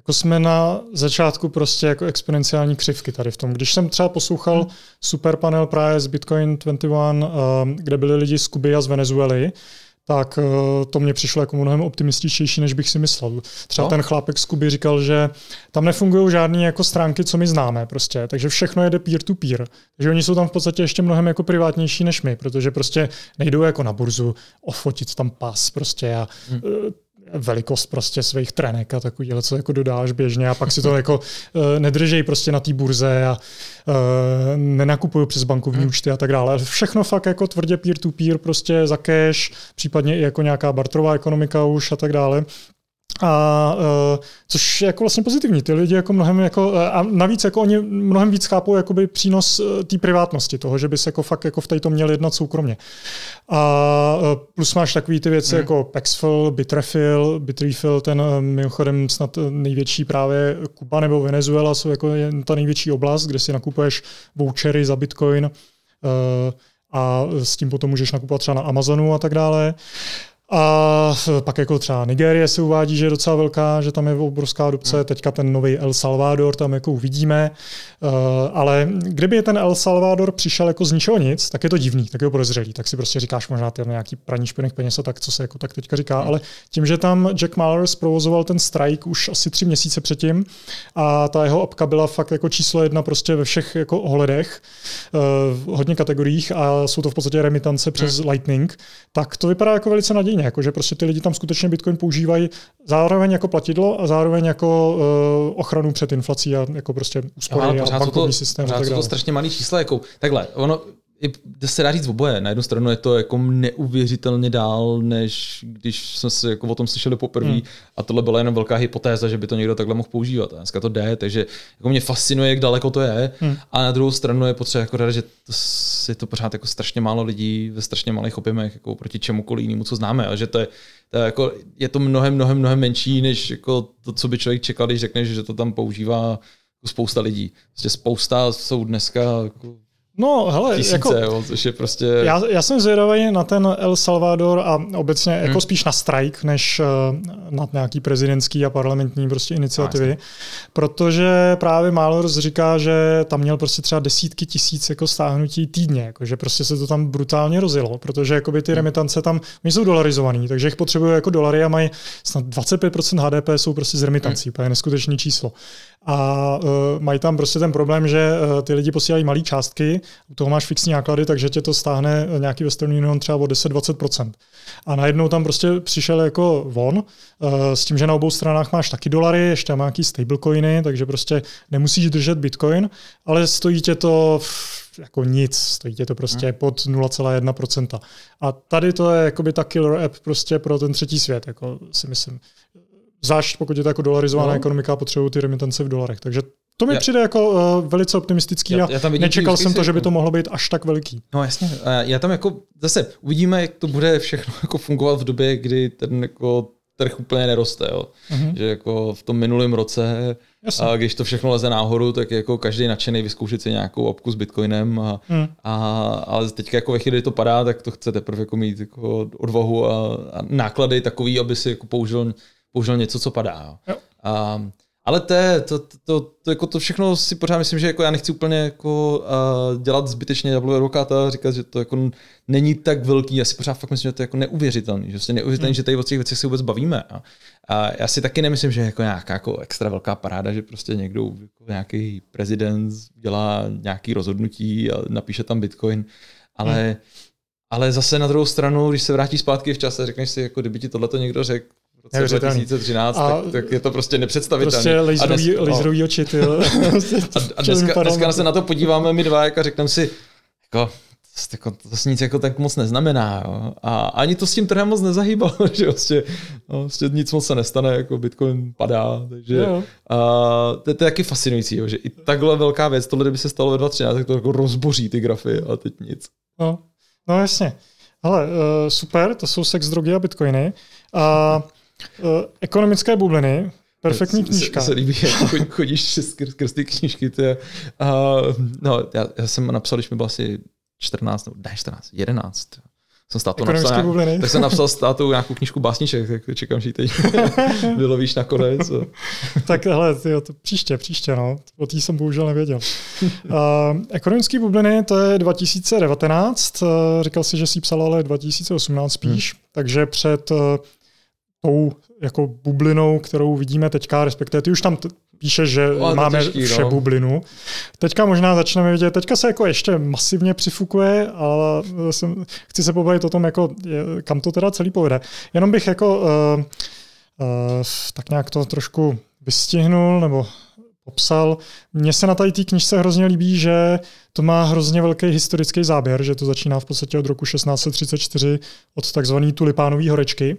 jako jsme na začátku prostě jako exponenciální křivky tady v tom. Když jsem třeba poslouchal hmm. super panel právě z Bitcoin dvacet jedna, uh, kde byli lidi z Kuby a z Venezuely, tak uh, to mě přišlo jako mnohem optimističtější, než bych si myslel. Třeba no. ten chlápek z Kuby říkal, že tam nefungují žádné jako stránky, co my známe prostě, takže všechno jede peer-to-peer. Takže oni jsou tam v podstatě ještě mnohem jako privátnější než my, protože prostě nejdou jako na burzu ofotit tam pas prostě a hmm. velikost prostě svých trenek a takovýhle, co jako dodáš běžně a pak si to jako uh, nedržej prostě na té burze a uh, nenakupují přes bankovní mm. účty a tak dále. Všechno fakt jako tvrdě peer-to-peer prostě za cash, případně i jako nějaká barterová ekonomika už a tak dále. A uh, což je jako vlastně pozitivní. Ty lidi jako mnohem jako a navíc jako oni mnohem víc chápou jakoby přínos té privátnosti, toho, že by se jako fakt jako v této měl jednat soukromně. A plus máš takový ty věci mm. jako Paxful, Bitrefill, Bitrefill, ten mimochodem snad největší právě Kuba nebo Venezuela jsou jako ta největší oblast, kde si nakupuješ vouchery za Bitcoin uh, a s tím potom můžeš nakupovat třeba na Amazonu a tak dále. A pak jako třeba Nigérie se uvádí, že je docela velká, že tam je obrovská adopce, teďka ten nový El Salvador tam jako uvidíme, uh, ale kdyby ten El Salvador přišel jako z ničeho nic, tak je to divný, tak je to podezřelý, tak si prostě říkáš možná ty nějaký praní špinavých peněz a tak, co se jako tak teďka říká, ale tím, že tam Jack Mallers provozoval ten strike už asi tři měsíce předtím a ta jeho apka byla fakt jako číslo jedna prostě ve všech jako ohledech, uh, v hodně kategoriích a jsou to v podstatě remitance přes hmm. Lightning, tak to vypadá jako velice nadějně. Jako, že prostě ty lidi tam skutečně Bitcoin používají zároveň jako platidlo a zároveň jako uh, ochranu před inflací a jako prostě úspory no, a bankovní systém. Pořád jsou to strašně malý čísla. Jako, takhle, ono se dá říct oboje. Na jednu stranu je to jako neuvěřitelně dál, než když jsme se jako o tom slyšeli poprvé hmm. a tohle byla jenom velká hypotéza, že by to někdo takhle mohl používat. A dneska to jde, takže jako mě fascinuje, jak daleko to je. Hmm. A na druhou stranu je potřeba jako rád, že to je to pořád jako strašně málo lidí ve strašně malých objemech jako proti čemukoliv jinému, co známe. A že to je, to je, jako, je to mnohem, mnohem, mnohem menší, než jako to, co by člověk čekal, když řekne, že to tam používá jako spousta lidí. Prostě spousta jsou dneska jako No, hele, tisíce, jako, jo, což je prostě... já, já jsem zvědavý na ten El Salvador a obecně hmm. jako spíš na strike, než na nějaký prezidentský a parlamentní prostě iniciativy, protože právě Mallers říká, že tam měl prostě třeba desítky tisíc jako stáhnutí týdně, jako, že prostě se to tam brutálně rozjelo, protože jakoby ty remitance tam nejsou dolarizovaný, takže jich potřebují jako dolary a mají snad dvacet pět procent H D P jsou prostě z remitance, to hmm. je neskutečné číslo. A uh, mají tam prostě ten problém, že uh, ty lidi posílají malé částky, u toho máš fixní náklady, takže tě to stáhne nějaký Western Union třeba o deset až dvacet procent. A najednou tam prostě přišel jako von, uh, s tím, že na obou stranách máš taky dolary, ještě tam nějaký stablecoiny, takže prostě nemusíš držet bitcoin, ale stojí tě to jako nic, stojí tě to prostě pod nula celá jedna procenta. A tady to je jakoby ta killer app prostě pro ten třetí svět, jako si myslím. Zvlášť pokud je to jako dolarizovaná no. ekonomika, potřebují ty remitence v dolarech. Takže to mi já, přijde jako uh, velice optimistický já, já a nečekal jsem to, že by to mohlo být až tak veliký. No jasně. Já tam jako zase uvidíme, jak to bude všechno jako fungovat v době, kdy ten jako trh úplně neroste. Jo. Uh-huh. Že jako v tom minulém roce, a když to všechno leze náhoru, tak jako každý nadšený vyzkoušet si nějakou apku s bitcoinem. A, uh-huh. a, ale teď jako ve chvíli, kdy to padá, tak to chce teprve jako mít jako odvahu a, a náklady takový, aby si jako použil použil něco, co padá. Jo. A, ale té, to, to, to, to, jako to všechno si pořád myslím, že jako já nechci úplně jako, uh, dělat zbytečně jablové advokáta a říkat, že to jako není tak velký. Já si pořád fakt myslím, že to je jako neuvěřitelný. Že, si neuvěřitelný, hmm. že tady o těch věcech se vůbec bavíme. A, a já si taky nemyslím, že je jako nějaká jako extra velká paráda, že prostě někdo, jako nějaký prezident dělá nějaké rozhodnutí a napíše tam Bitcoin. Ale, hmm. ale zase na druhou stranu, když se vrátí zpátky v čase, řekneš si, jako kdyby ti tohleto někdo řekl, dva tisíce třináct, a tak, tak je to prostě nepředstavitelné. Prostě laserový oči. A dneska, dneska se na to podíváme my dva, jak a řekneme si, jako, to, to nic jako tak moc neznamená. Jo. A ani to s tím trhem moc nezahýbalo, že vlastně, no, vlastně nic moc se nestane, jako Bitcoin padá. Takže no. a, to, to je taky fascinující, jo, že i takhle velká věc, tohle kdyby se stalo ve dvacet třináct, tak to jako rozboří ty grafy a teď nic. No, no jasně. Hele, super, to jsou sex, drogy a bitcoiny. A ekonomické bubliny, perfektní knížka. Se líbí, chodíš skrz ty knížky. Tě, a, no, já, já jsem napsal, když mi bylo asi čtrnáct, nebo ne čtrnáct, jedenáct. Jsem státu napsal, bubliny. Tak jsem napsal státu nějakou knížku básniček, tak čekám, že ji teď vylovíš nakonec. Tak hele, tyjo, to příště, příště, no. O tý jsem bohužel nevěděl. Uh, ekonomické bubliny, to je dva tisíce devatenáct, uh, říkal si, že jsi psal, ale dva tisíce osmnáct spíš, hmm. takže před uh, tou jako bublinou, kterou vidíme teďka, respektive ty už tam t- píše, že ale máme těžký, vše no. bublinu. Teďka možná začneme vidět, teďka se jako ještě masivně přifukuje, ale jsem, chci se pobavit o tom, jako, kam to teda celý povede. Jenom bych jako uh, uh, tak nějak to trošku vystihnul nebo popsal. Mně se na tady té knižce hrozně líbí, že to má hrozně velký historický záběr, že to začíná v podstatě od roku šestnáct třicet čtyři od takzvané tulipánové horečky,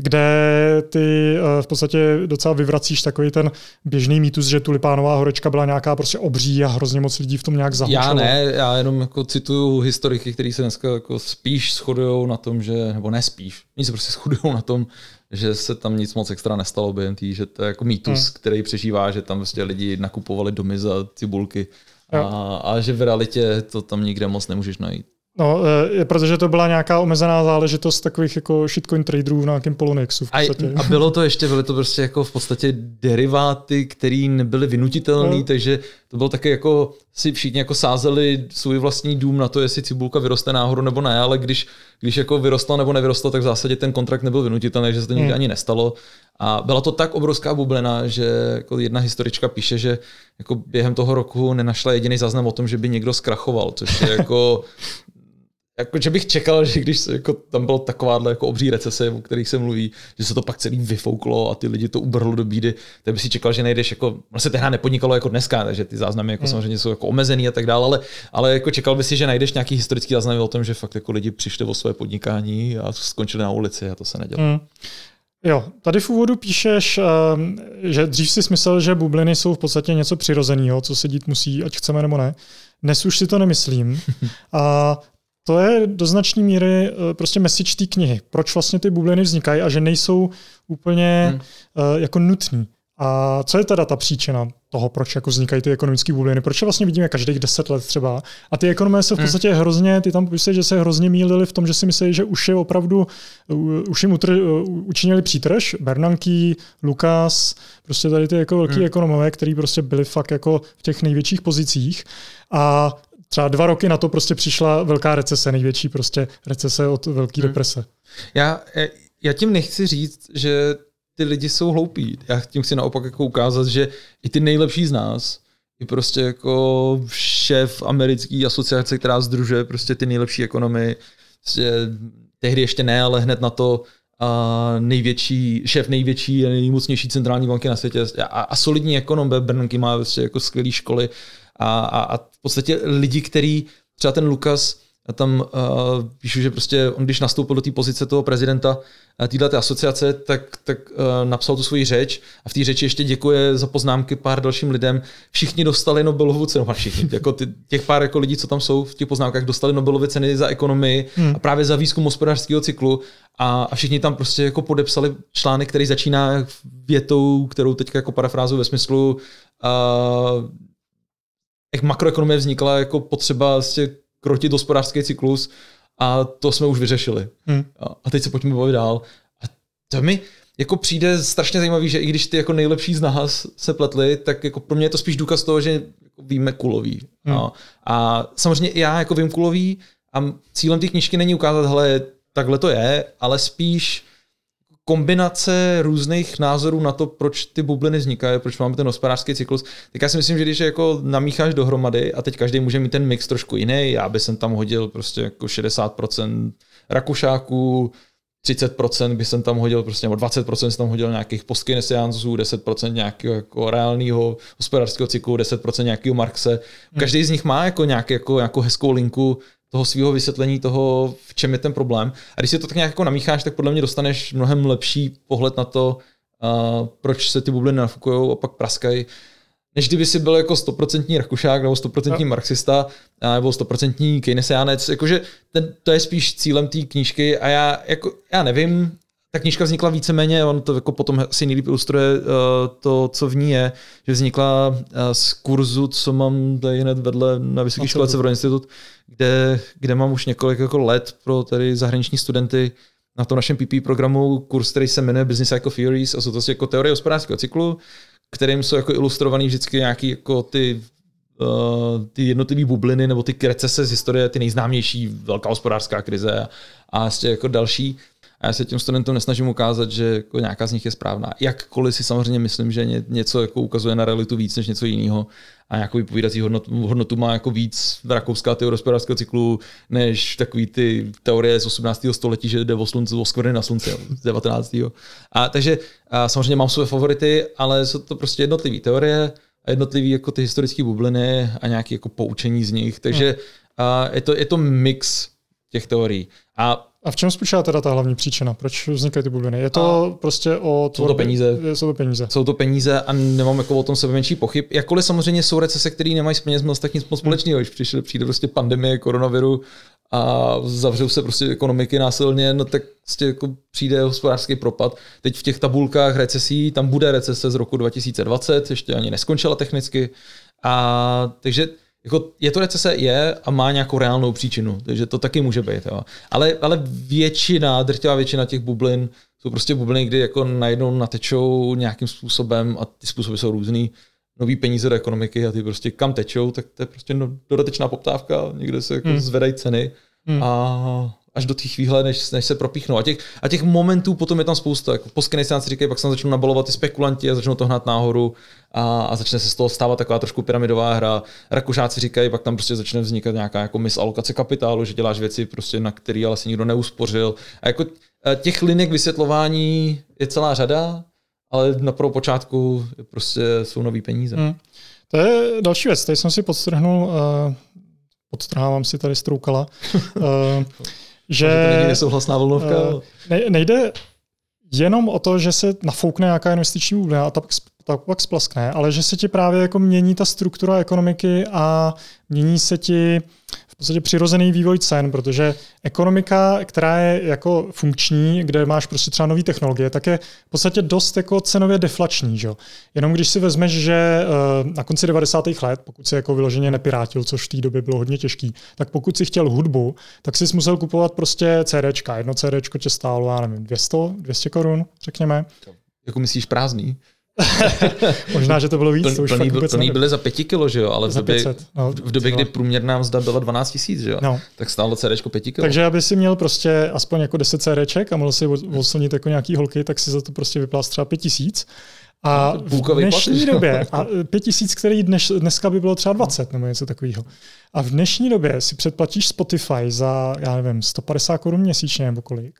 kde ty v podstatě docela vyvracíš takový ten běžný mýtus, že tulipánová horečka byla nějaká prostě obří a hrozně moc lidí v tom nějak zahučelo. Já ne, já jenom jako cituju historiky, který se dneska jako spíš shodujou na tom, že, nebo ne spíš, oni se prostě shodujou na tom, že se tam nic moc extra nestalo během tý, že to je jako mýtus, hmm. který přežívá, že tam prostě lidi nakupovali domy za cibulky a, a že v realitě to tam nikde moc nemůžeš najít. No, protože to byla nějaká omezená záležitost takových jako shitcoin traderů na nějakém Polonexu. V a, a bylo to ještě, byly to prostě jako v podstatě deriváty, které nebyly vynutitelné, no. takže to bylo také jako si všichni jako sázeli svůj vlastní dům na to, jestli cibulka vyroste náhodou nebo ne, ale když, když jako vyrostla nebo nevyrostla, tak v zásadě ten kontrakt nebyl vynutitelný, že se to nikdy hmm. ani nestalo. A byla to tak obrovská bublina, že jako jedna historička píše, že jako během toho roku nenašla jediný záznam o tom, že by někdo zkrachoval, což je jako... Jako, že bych čekal, že když jako, tam byla takováhle jako obří recese, o kterých se mluví, že se to pak celý vyfouklo a ty lidi to ubrhlo do bídy, tak by si čekal, že nejdeš, jako, ono se tehdy nepodnikalo jako dneska, takže ty záznamy jako, hmm. samozřejmě jsou jako omezený a tak dále, ale, ale jako, čekal by si, že najdeš nějaký historický záznamy o tom, že fakt jako, lidi přišli o své podnikání a skončili na ulici a to se nedělo. Hmm. Jo, tady v úvodu píšeš, že dřív si myslel, že bubliny jsou v podstatě něco přirozeného, co se dít musí, ať chceme nebo ne. Dnes už si to nemyslím. A to je do značné míry prostě message té knihy. Proč vlastně ty bubliny vznikají a že nejsou úplně hmm. uh, jako nutný. A co je teda ta příčina toho, proč jako vznikají ty ekonomické bubliny? Proč je vlastně vidíme každých deset let třeba? A ty ekonomé se v podstatě hmm. hrozně, ty tam popisují, že se hrozně mýlili v tom, že si myslí, že už je opravdu, už jim utr, učinili přítrž. Bernanke, Lukáš, prostě tady ty jako velký hmm. ekonomové, který prostě byli fakt jako v těch největších pozicích. A třeba dva roky na to prostě přišla velká recese, největší prostě recese od velké hmm. deprese. Já, já tím nechci říct, že ty lidi jsou hloupí. Já tím chci naopak jako ukázat, že i ty nejlepší z nás, i prostě jako šéf americké asociace, která sdružuje prostě ty nejlepší ekonomy, prostě tehdy ještě ne, ale hned na to a největší, šéf největší a nejmocnější centrální banky na světě a, a solidní ekonom Bernanke má prostě jako skvělé školy. A, a, a v podstatě lidi, který, třeba ten Lukas, tam uh, píšu, že prostě on, když nastoupil do té pozice toho prezidenta této asociace, tak, tak uh, napsal tu svoji řeč a v té řeči ještě děkuje za poznámky pár dalším lidem. Všichni dostali Nobelovu cenu, a všichni, jako ty, těch pár jako lidí, co tam jsou v těch poznámkách, dostali Nobelovy ceny za ekonomii hmm. a právě za výzkum hospodářského cyklu a, a všichni tam prostě jako podepsali článek, který začíná větou, kterou teďka jako parafrázuju ve smyslu uh, jak makroekonomie vznikla jako potřeba vlastně krotit hospodářský cyklus a to jsme už vyřešili. Hmm. A teď se pojďme bavit dál. A to mi jako přijde strašně zajímavý, že i když ty jako nejlepší z nás se pletli, tak jako pro mě je to spíš důkaz toho, že jako víme kulový. Hmm. A, a samozřejmě i já jako vím kulový a cílem té knížky není ukázat, hele, takhle to je, ale spíš kombinace různých názorů na to, proč ty bubliny vznikají, proč máme ten hospodářský cyklus, tak já si myslím, že když je jako namícháš dohromady a teď každý může mít ten mix trošku jiný, já bych sem tam hodil prostě jako šedesát procent rakušáků, třicet procent bych sem tam hodil prostě, nebo dvacet procent jsem tam hodil nějakých postkeynesiánců, deset procent nějakého jako reálného hospodářského cyklu, deset procent nějakého Marxe. Každý z nich má jako nějak, jako, nějakou hezkou linku toho svého vysvětlení toho, v čem je ten problém. A když si to tak nějak jako namícháš, tak podle mě dostaneš mnohem lepší pohled na to, uh, proč se ty bubliny nafukujou a pak praskají, než kdyby si byl jako stoprocentní rakušák nebo stoprocentní no. marxista nebo stoprocentní keynesiánec. Jakože ten, to je spíš cílem té knížky a já, jako, já nevím, ta knížka vznikla víceméně, on to jako potom si nejlíp ilustruje uh, to, co v ní je, že vznikla uh, z kurzu, co mám tady hned vedle na Vysoké no, škole Severodní institut, kde, kde mám už několik jako let pro tady zahraniční studenty na tom našem P P programu kurz, který se jmenuje Business Cycle Theories a jsou to jako teorie hospodářského cyklu, kterým jsou jako ilustrovaný vždycky nějaký jako ty, uh, ty jednotlivé bubliny nebo ty recese z historie, ty nejznámější, velká hospodářská krize a, a ještě jako další. A já se těm studentům nesnažím ukázat, že jako nějaká z nich je správná. Jakkoliv si samozřejmě myslím, že něco jako ukazuje na realitu víc než něco jiného a nějakou vypovídací hodnotu, hodnotu má jako víc rakouská teorie hospodářského cyklu než takový ty teorie z osmnáctého století, že jde o slunce, o skvrny na slunce z devatenáctého A, takže a samozřejmě mám své favority, ale jsou to prostě jednotlivé teorie a jednotlivé jako ty historické bubliny a nějaké jako poučení z nich. Takže a je, to, je to mix těch teorií. A A v čem spočívá teda ta hlavní příčina? Proč vznikají ty bubliny? Je to a prostě o tvorbě? Jsou to peníze. Jsou to peníze. Jsou to peníze a nemám jako o tom sebe menší pochyb. Jakkoliv samozřejmě jsou recese, které nemají s penězmi tak nic moc společného. Když přišel, přijde prostě pandemie koronaviru a zavřou se prostě ekonomiky násilně, no tak prostě jako přijde hospodářský propad. Teď v těch tabulkách recesí, tam bude recese z roku dva tisíce dvacet, ještě ani neskončila technicky. A takže jako je to recese, je a má nějakou reálnou příčinu, takže to taky může být. Jo. Ale, ale většina, drtivá většina těch bublin jsou prostě bubliny, kdy jako najednou natečou nějakým způsobem a ty způsoby jsou různý. Nový peníze do ekonomiky a ty prostě kam tečou, tak to je prostě dodatečná poptávka, někde se jako hmm. zvedají ceny hmm. a až do těch chvíle, než, než se propíchnou. A těch, a těch momentů potom je tam spousta. Jako postkynesiánci říkají, pak se začnou nabalovat ty spekulanti a začnou to hnát nahoru a, a začne se z toho stávat taková trošku pyramidová hra. Rakušáci říkají, pak tam prostě začne vznikat nějaká jako misalokace kapitálu, že děláš věci, prostě, na které ale se nikdo neuspořil. A jako těch linek vysvětlování je celá řada, ale na prvou počátku prostě jsou nový peníze. Hmm. To je další věc. Tady jsem si podstrhnul, uh, podstrhávám si tady Stroukala. Uh, Že to není nesouhlasná vlnovka. Ne, nejde jenom o to, že se nafoukne nějaká investiční bublina a ta pak, ta pak splaskne, ale že se ti právě jako mění ta struktura ekonomiky a mění se ti v podstatě přirozený vývoj cen, protože ekonomika, která je jako funkční, kde máš prostě třeba nové technologie, tak je v podstatě dost jako cenově deflační. Že? Jenom když si vezmeš, že na konci devadesátých let, pokud si jako vyloženě nepirátil, což v té době bylo hodně těžký, tak pokud si chtěl hudbu, tak si musel kupovat prostě CDčka. Jedno CDčko tě stálo, já nevím, dvě stě korun, řekněme. Jako myslíš prázdný? Možná, že to bylo víc. Plný, to už plný, byl, plný byly za pěti kilo, že jo? Ale v době, no, v době kdy průměrná mzda byla dvanáct tisíc, že jo? No. Tak stálo CDčko pěti kilo. Takže aby si měl prostě aspoň jako deset CDček a mohl si oslnit jako nějaký holky, tak si za to prostě vyplás třeba pět tisíc. A v dnešní době, a pět tisíc, který dnes, dneska by bylo třeba dvacet nebo něco takového. A v dnešní době si předplatíš Spotify za, já nevím, sto padesát korun měsíčně nebo kolik.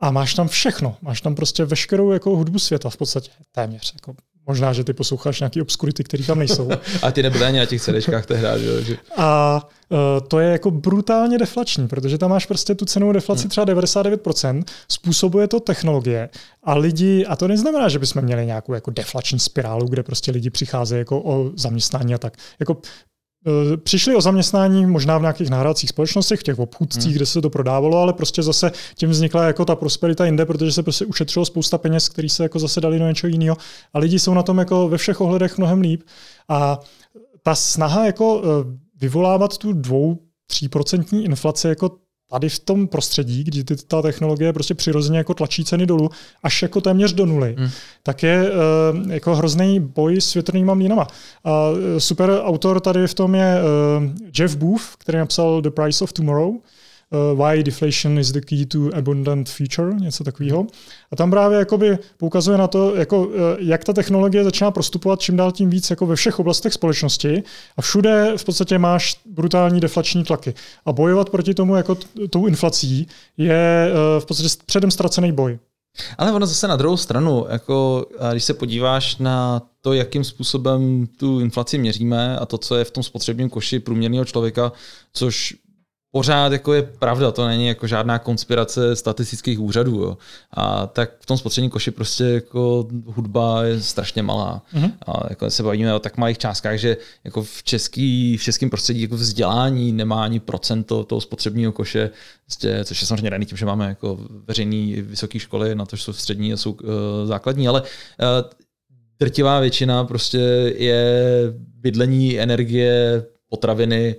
A máš tam všechno. Máš tam prostě veškerou jako hudbu světa v podstatě. Téměř. Jako, možná, že ty posloucháš nějaké obskurity, které tam nejsou. A ty nebyl ani na těch CDčkách tehdy, že? A uh, to je jako brutálně deflační, protože tam máš prostě tu cenovou deflaci třeba devadesát devět procent. Způsobuje to technologie. A lidi, a to neznamená, že bychom měli nějakou jako deflační spirálu, kde prostě lidi přicházejí jako o zaměstnání a tak. Jako přišli o zaměstnání možná v nějakých nahrávacích společnostech, v těch obchůdcích, hmm. kde se to prodávalo, ale prostě zase tím vznikla jako ta prosperita jinde, protože se prostě ušetřilo spousta peněz, který se jako zase dali do něčeho jiného. A lidi jsou na tom jako ve všech ohledech mnohem líp. A ta snaha jako vyvolávat tu dvě až tři procenta inflaci jako tady v tom prostředí, kdy ta technologie prostě přirozeně jako tlačí ceny dolů až jako téměř do nuly, hmm. tak je uh, jako hrozný boj s větrnýma mlýnama. A super autor tady v tom je uh, Jeff Booth, který napsal The Price of Tomorrow, uh, Why Deflation is the Key to Abundant Future, něco takového. A tam právě jakoby poukazuje na to, jako, uh, jak ta technologie začíná prostupovat čím dál tím víc jako ve všech oblastech společnosti a všude v podstatě máš brutální deflační tlaky. A bojovat proti tomu jako t- tou inflací je uh, v podstatě předem ztracený boj. Ale ono zase na druhou stranu, jako, když se podíváš na to, jakým způsobem tu inflaci měříme a to, co je v tom spotřebním koši průměrného člověka, což pořád jako je pravda, to není jako žádná konspirace statistických úřadů. Jo. A tak v tom spotřebním koši prostě jako hudba je strašně malá. Mm-hmm. A jako se bavíme o tak malých částkách, že jako v, český, v českém prostředí jako vzdělání nemá ani procento toho spotřebního koše, což je samozřejmě daný tím, že máme jako veřejné vysoké školy, na to, že jsou střední a jsou uh, základní, ale uh, drtivá většina prostě je bydlení, energie, potraviny,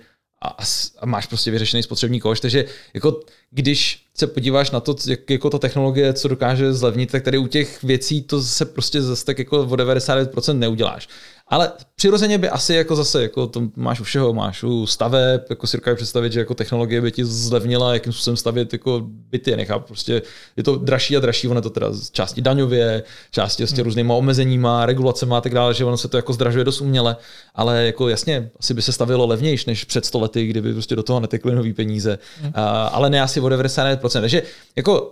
a máš prostě vyřešený spotřební koš, takže jako když se podíváš na to, jak jako ta technologie, co dokáže zlevnit, tak tady u těch věcí to se prostě zase tak jako o devadesát devět procent neuděláš. Ale přirozeně by asi jako zase, jako to máš u všeho, máš u staveb, jako si dokážu představit, že jako technologie by ti zlevnila, jakým způsobem stavět jako byty, nechá prostě, je to dražší a dražší, ono to teda části daňově, části vlastně různýma omezeníma, regulacema a tak dále, že ono se to jako zdražuje dost uměle, ale jako jasně, asi by se stavilo levnější než před sto lety, kdyby prostě do toho netekly nový peníze, hmm. uh, ale ne asi o devadesát devět procent, takže jako uh,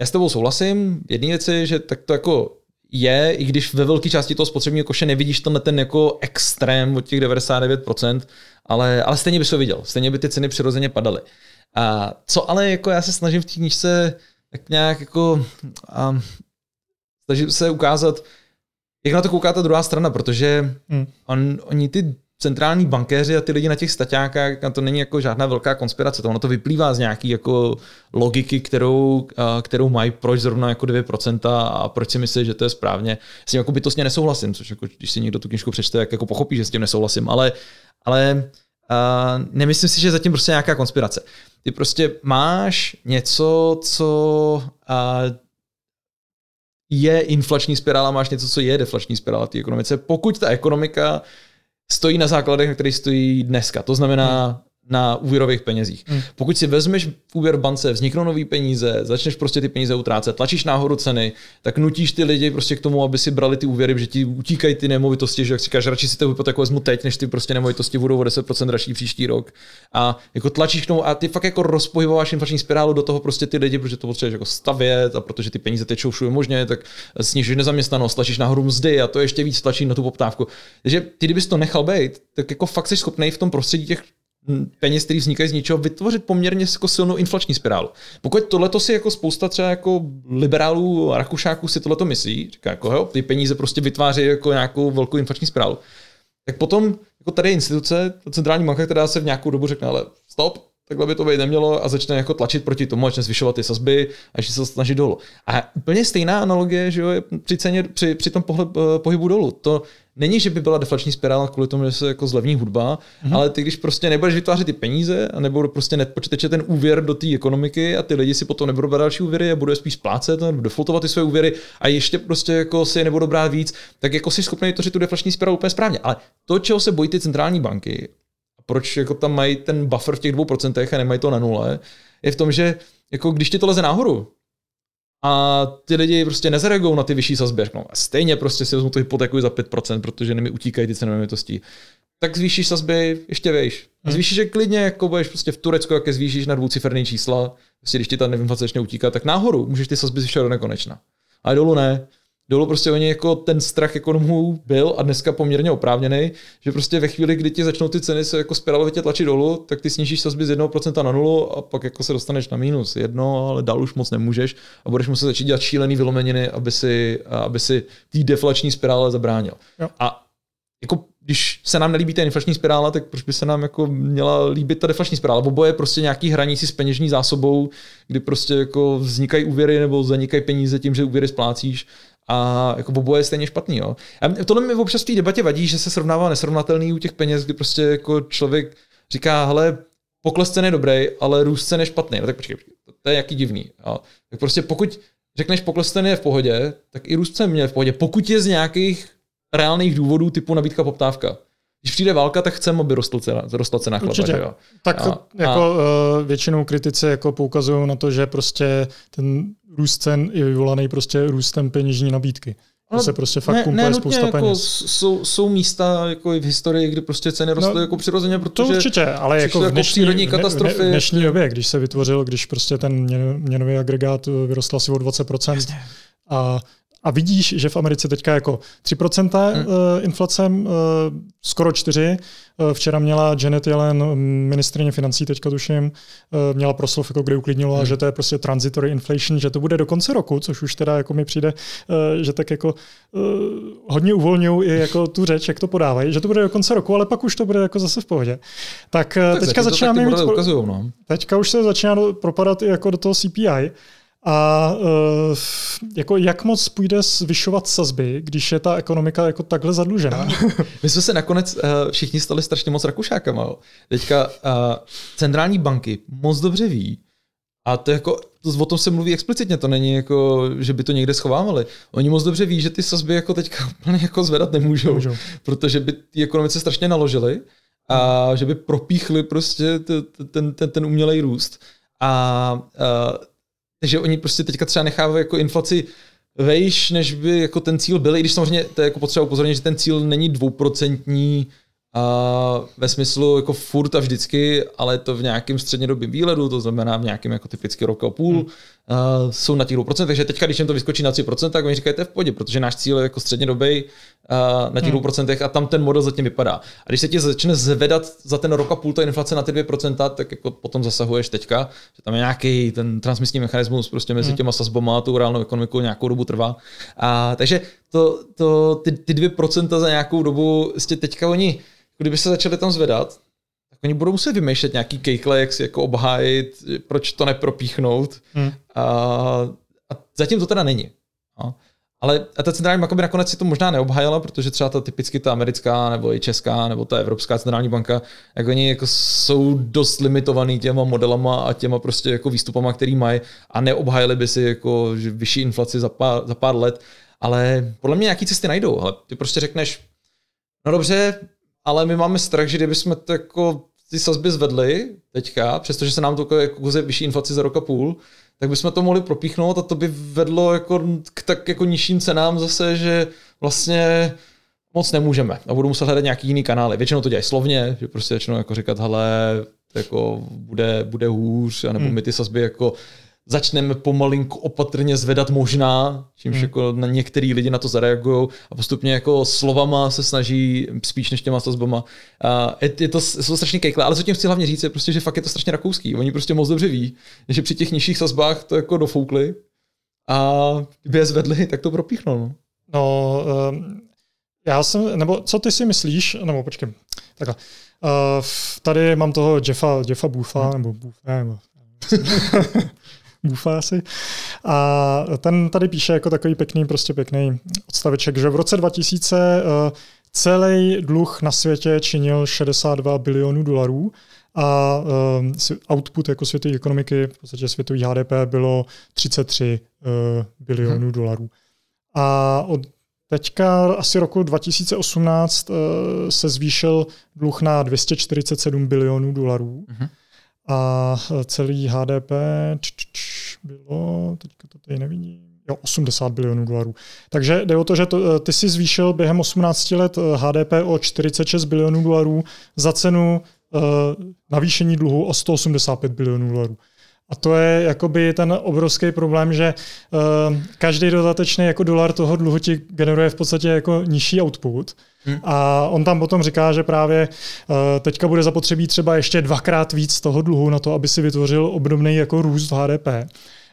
já s tebou souhlasím, jedný věc je, že tak to jako je, i když ve velké části toho spotřebního koše nevidíš tenhle ten jako extrém od těch devadesát devět procent, ale, ale stejně bys to viděl, stejně by ty ceny přirozeně padaly. A co ale jako já se snažím v té knížce tak nějak jako um, snažím se ukázat, jak na to kouká ta druhá strana, protože hmm. on, oni ty centrální bankéři a ty lidi na těch staťákách, to není jako žádná velká konspirace, to ono to vyplývá z nějaký jako logiky, kterou, kterou mají, proč zrovna jako dvě procenta a proč si myslí, že to je správně. S tím jako bytostně nesouhlasím, což jako, když si někdo tu knížku přečte, tak jako pochopí, že s tím nesouhlasím, ale, ale uh, nemyslím si, že je zatím prostě nějaká konspirace. Ty prostě máš něco, co uh, je inflační spirála, máš něco, co je deflační spirála té ekonomice. Pokud ta ekonomika stojí na základech, na kterých stojí dneska. To znamená hmm. na úvěrových penězích. Hmm. Pokud si vezmeš úvěr v bance, vzniknou nový peníze, začneš prostě ty peníze utrácet, tlačíš nahoru ceny, tak nutíš ty lidi prostě k tomu, aby si brali ty úvěry, že ti utíkají ty nemovitosti, že jak říkáš, radši si to hypotéku vezmu teď, než ty prostě nemovitosti budou o deset procent dražší příští rok. A jako tlačíš k tomu a ty fakt jako rozpohybováš inflační spirálu do toho prostě ty lidi, protože to potřebuješ jako stavět a protože ty peníze tečou všude možně, tak snižuješ nezaměstnanost, tlačíš nahoru mzdy a to ještě víc tlačí na tu poptávku. Takže ty kdybys to nechal být, tak jako fakt jsi schopný v tom prostředí těch peněz, který vznikají z ničeho, vytvořit poměrně jako silnou inflační spirálu. Pokud tohleto si jako spousta třeba jako liberálů a Rakušáků si tohleto myslí, říká jako jo, ty peníze prostě vytváří jako nějakou velkou inflační spirálu, tak potom jako tady je instituce, ta centrální banka, která se v nějakou dobu řekne, ale stop, takhle by to být nemělo a začne jako tlačit proti tomu, začne zvyšovat ty sazby a začne se snažit dolů. A úplně stejná analogie, že jo, je při, ceně, při, při tom pohled, pohybu dolů. To není, že by byla deflační spirála kvůli tomu, že se jako zlevní hudba, mm-hmm. ale ty když prostě nebudeš vytvářet ty peníze a nebudou prostě nepočteče ten úvěr do té ekonomiky a ty lidi si potom nebudou brát další úvěry a budou spíš splácet, defaultovat ty své úvěry a ještě prostě jako si nebudou brát víc, tak jako si schopný vytvořit tu deflační spirálu úplně správně. Ale to, čeho se bojí ty centrální banky, proč jako tam mají ten buffer v těch dvou procentech a nemají to na nule, je v tom, že jako když ti to leze nahoru a ty lidi prostě nezareagují na ty vyšší sazby, no a stejně prostě si vezmu tu hypotéku za pět procent, protože nimi utíkají ty ceny nemovitostí, tak zvýšíš sazby ještě vejš. A zvýšíš je klidně, jako budeš prostě v Turecku, jak je zvýšíš na dvouciferný čísla, prostě když ti ta inflace začne utíkat, tak nahoru můžeš ty sazby zvýšit do nekonečna. Ale dolů ne. Dolo prostě oni jako ten strach ekonomů byl a dneska poměrně oprávněný, že prostě ve chvíli, kdy ti začnou ty ceny se jako spirálovitě tlačit dolů, tak ty snížíš sazby z jednoho procenta na nulu a pak jako se dostaneš na mínus jedno, ale dál už moc nemůžeš a budeš muset začít dělat šílený vylomeniny, aby si, aby si tý deflační spirále zabránil. Jo. A jako když se nám nelíbí ta inflační spirála, tak proč by se nám jako měla líbit ta deflační spirála? Oboje prostě nějaký hranici s peněžní zásobou, kdy prostě jako vznikají úvěry nebo zanikají peníze tím, že úvěry splácíš. A jako oboje je stejně špatný. Jo. A tohle mi občas v té debatě vadí, že se srovnává nesrovnatelný u těch peněz, kdy prostě jako člověk říká, hele, pokles cen je dobrý, ale růst cen je špatný. No tak počkej, počkej, to je jaký divný. Jo. Tak prostě pokud řekneš, pokles cen je v pohodě, tak i růst cen je v pohodě, pokud je z nějakých reálných důvodů typu nabídka poptávka. Když přijde válka, tak chceme, aby rostl cena, rostla cena chleba. Jo. Tak a, jako a... většinou kritici jako poukazují na to, že prostě ten růst cen je vyvolaný prostě růstem peněžní nabídky. To se prostě fakt ne, pumpuje ne, spousta jako peněz. Jsou, jsou místa jako i v historii, kdy prostě ceny rostly no, jako přirozeně, protože to určitě, ale jako v dnešní, jako katastrofy. V dnešní době, když se vytvořil, když prostě ten měnový agregát vyrostl asi o dvacet procent a A vidíš, že v Americe teďka jako tři procenta hmm. inflace, skoro čtyři procenta. Včera měla Janet Yellen, ministryně financí, teďka tuším, měla proslov, jako kde uklidnila, hmm. že to je prostě transitory inflation, že to bude do konce roku, což už teda jako mi přijde, že tak jako hodně uvolňují i jako tu řeč, jak to podávají, že to bude do konce roku, ale pak už to bude jako zase v pohodě. Tak, tak teďka začíná mít, ukazujou, no. Teďka už se začíná propadat i jako do toho C P I. A jako jak moc půjde zvyšovat sazby, když je ta ekonomika jako takhle zadlužená? My jsme se nakonec všichni stali strašně moc rakušákama. Teďka centrální banky moc dobře ví, a to jako o tom se mluví explicitně, to není jako, že by to někde schovávali. Oni moc dobře ví, že ty sazby jako teďka úplně jako zvedat nemůžou, nemůžou, protože by ty ekonomice strašně naložily a že by propíchli prostě ten, ten, ten umělej růst. A takže oni prostě teďka třeba nechávají jako inflaci vejš, než by jako ten cíl byl, i když samozřejmě to je jako potřeba upozornit, že ten cíl není dvouprocentní a ve smyslu jako furt a vždycky, ale to v nějakém střednědobém výhledu, to znamená v nějakém jako typicky rok a půl, hmm. uh, jsou na těch dvou procentech, takže teďka, když jim to vyskočí na tři procenta, tak oni říkají, to je v pohodě, protože náš cíl je jako střednědobej uh, na těch hmm. dvou procentech a tam ten model zatím vypadá. A když se ti začne zvedat za ten rok a půl ta inflace na ty dvě procenta, tak jako potom zasahuješ teďka, že tam je nějaký ten transmisní mechanismus prostě mezi hmm. těma sazbama a tou reálnou ekonomikou nějakou dobu trvá. A, takže to, to, ty, ty dvě procenta za nějakou dobu, jste teďka oni kdyby se začali tam zvedat, tak oni budou muset vymýšlet nějaký kejkle, jak si jako obhájit, proč to nepropíchnout. Hmm. A, a zatím to teda není. No. Ale a ta centrální banka by nakonec si to možná neobhájila, protože třeba ta typicky ta americká, nebo i česká, nebo ta evropská centrální banka, jak oni jako jsou dost limitovaný těma modelama a těma prostě jako výstupama, který mají, a neobhájili by si jako vyšší inflaci za pár, za pár let. Ale podle mě nějaký cesty najdou. Ale ty prostě řekneš, no dobře, ale my máme strach, že kdybychom to jako ty sazby zvedli teďka, přestože se nám to jako vyšší inflaci za rok a půl, tak bychom to mohli propíchnout a to by vedlo jako k tak jako nižším cenám zase, že vlastně moc nemůžeme a budou muset hledat nějaký jiný kanály. Většinou to dělají slovně, že prostě začnou jako říkat, hele, jako bude, bude hůř, anebo hmm. my ty sazby jako začneme pomalinku opatrně zvedat možná, čímž hmm. jako na některý lidi na to zareagují a postupně jako slovama se snaží spíš než těma sazbama. Je, je to, jsou strašně kejkle, ale co tím chci hlavně říct je prostě, že fakt je to strašně rakouský. Oni prostě moc dobře ví, že při těch nižších sazbách to jako dofoukli a kdyby je zvedli, tak to propíchnou. No, no um, já jsem, nebo co ty si myslíš, nebo počkej, takhle. Uh, tady mám toho Jeffa, Jeffa Bootha, hmm. nebo Booth, nebo Bufá asi. A ten tady píše jako takový pěkný, prostě pěkný odstaveček, že v roce dva tisíce uh, celý dluh na světě činil šedesát dva bilionů dolarů a uh, output jako světové ekonomiky, v podstatě světový H D P bylo třicet tři uh, bilionů hmm. dolarů. A od teďka asi roku dva tisíce osmnáct uh, se zvýšil dluh na dvě stě čtyřicet sedm bilionů dolarů. Hmm. A celý H D P č, č, č, bylo, teďka to tady nevidím, jo, osmdesát bilionů dolarů. Takže jde o to, že to, ty si zvýšil během osmnácti let H D P o čtyřicet šest bilionů dolarů za cenu uh, navýšení dluhu o sto osmdesát pět bilionů dolarů. A to je jakoby ten obrovský problém, že uh, každý dodatečný jako dolar toho dluhu ti generuje v podstatě jako nižší output. Hmm. A on tam potom říká, že právě uh, teďka bude zapotřebí třeba ještě dvakrát víc toho dluhu na to, aby si vytvořil obdobný jako růst v H D P.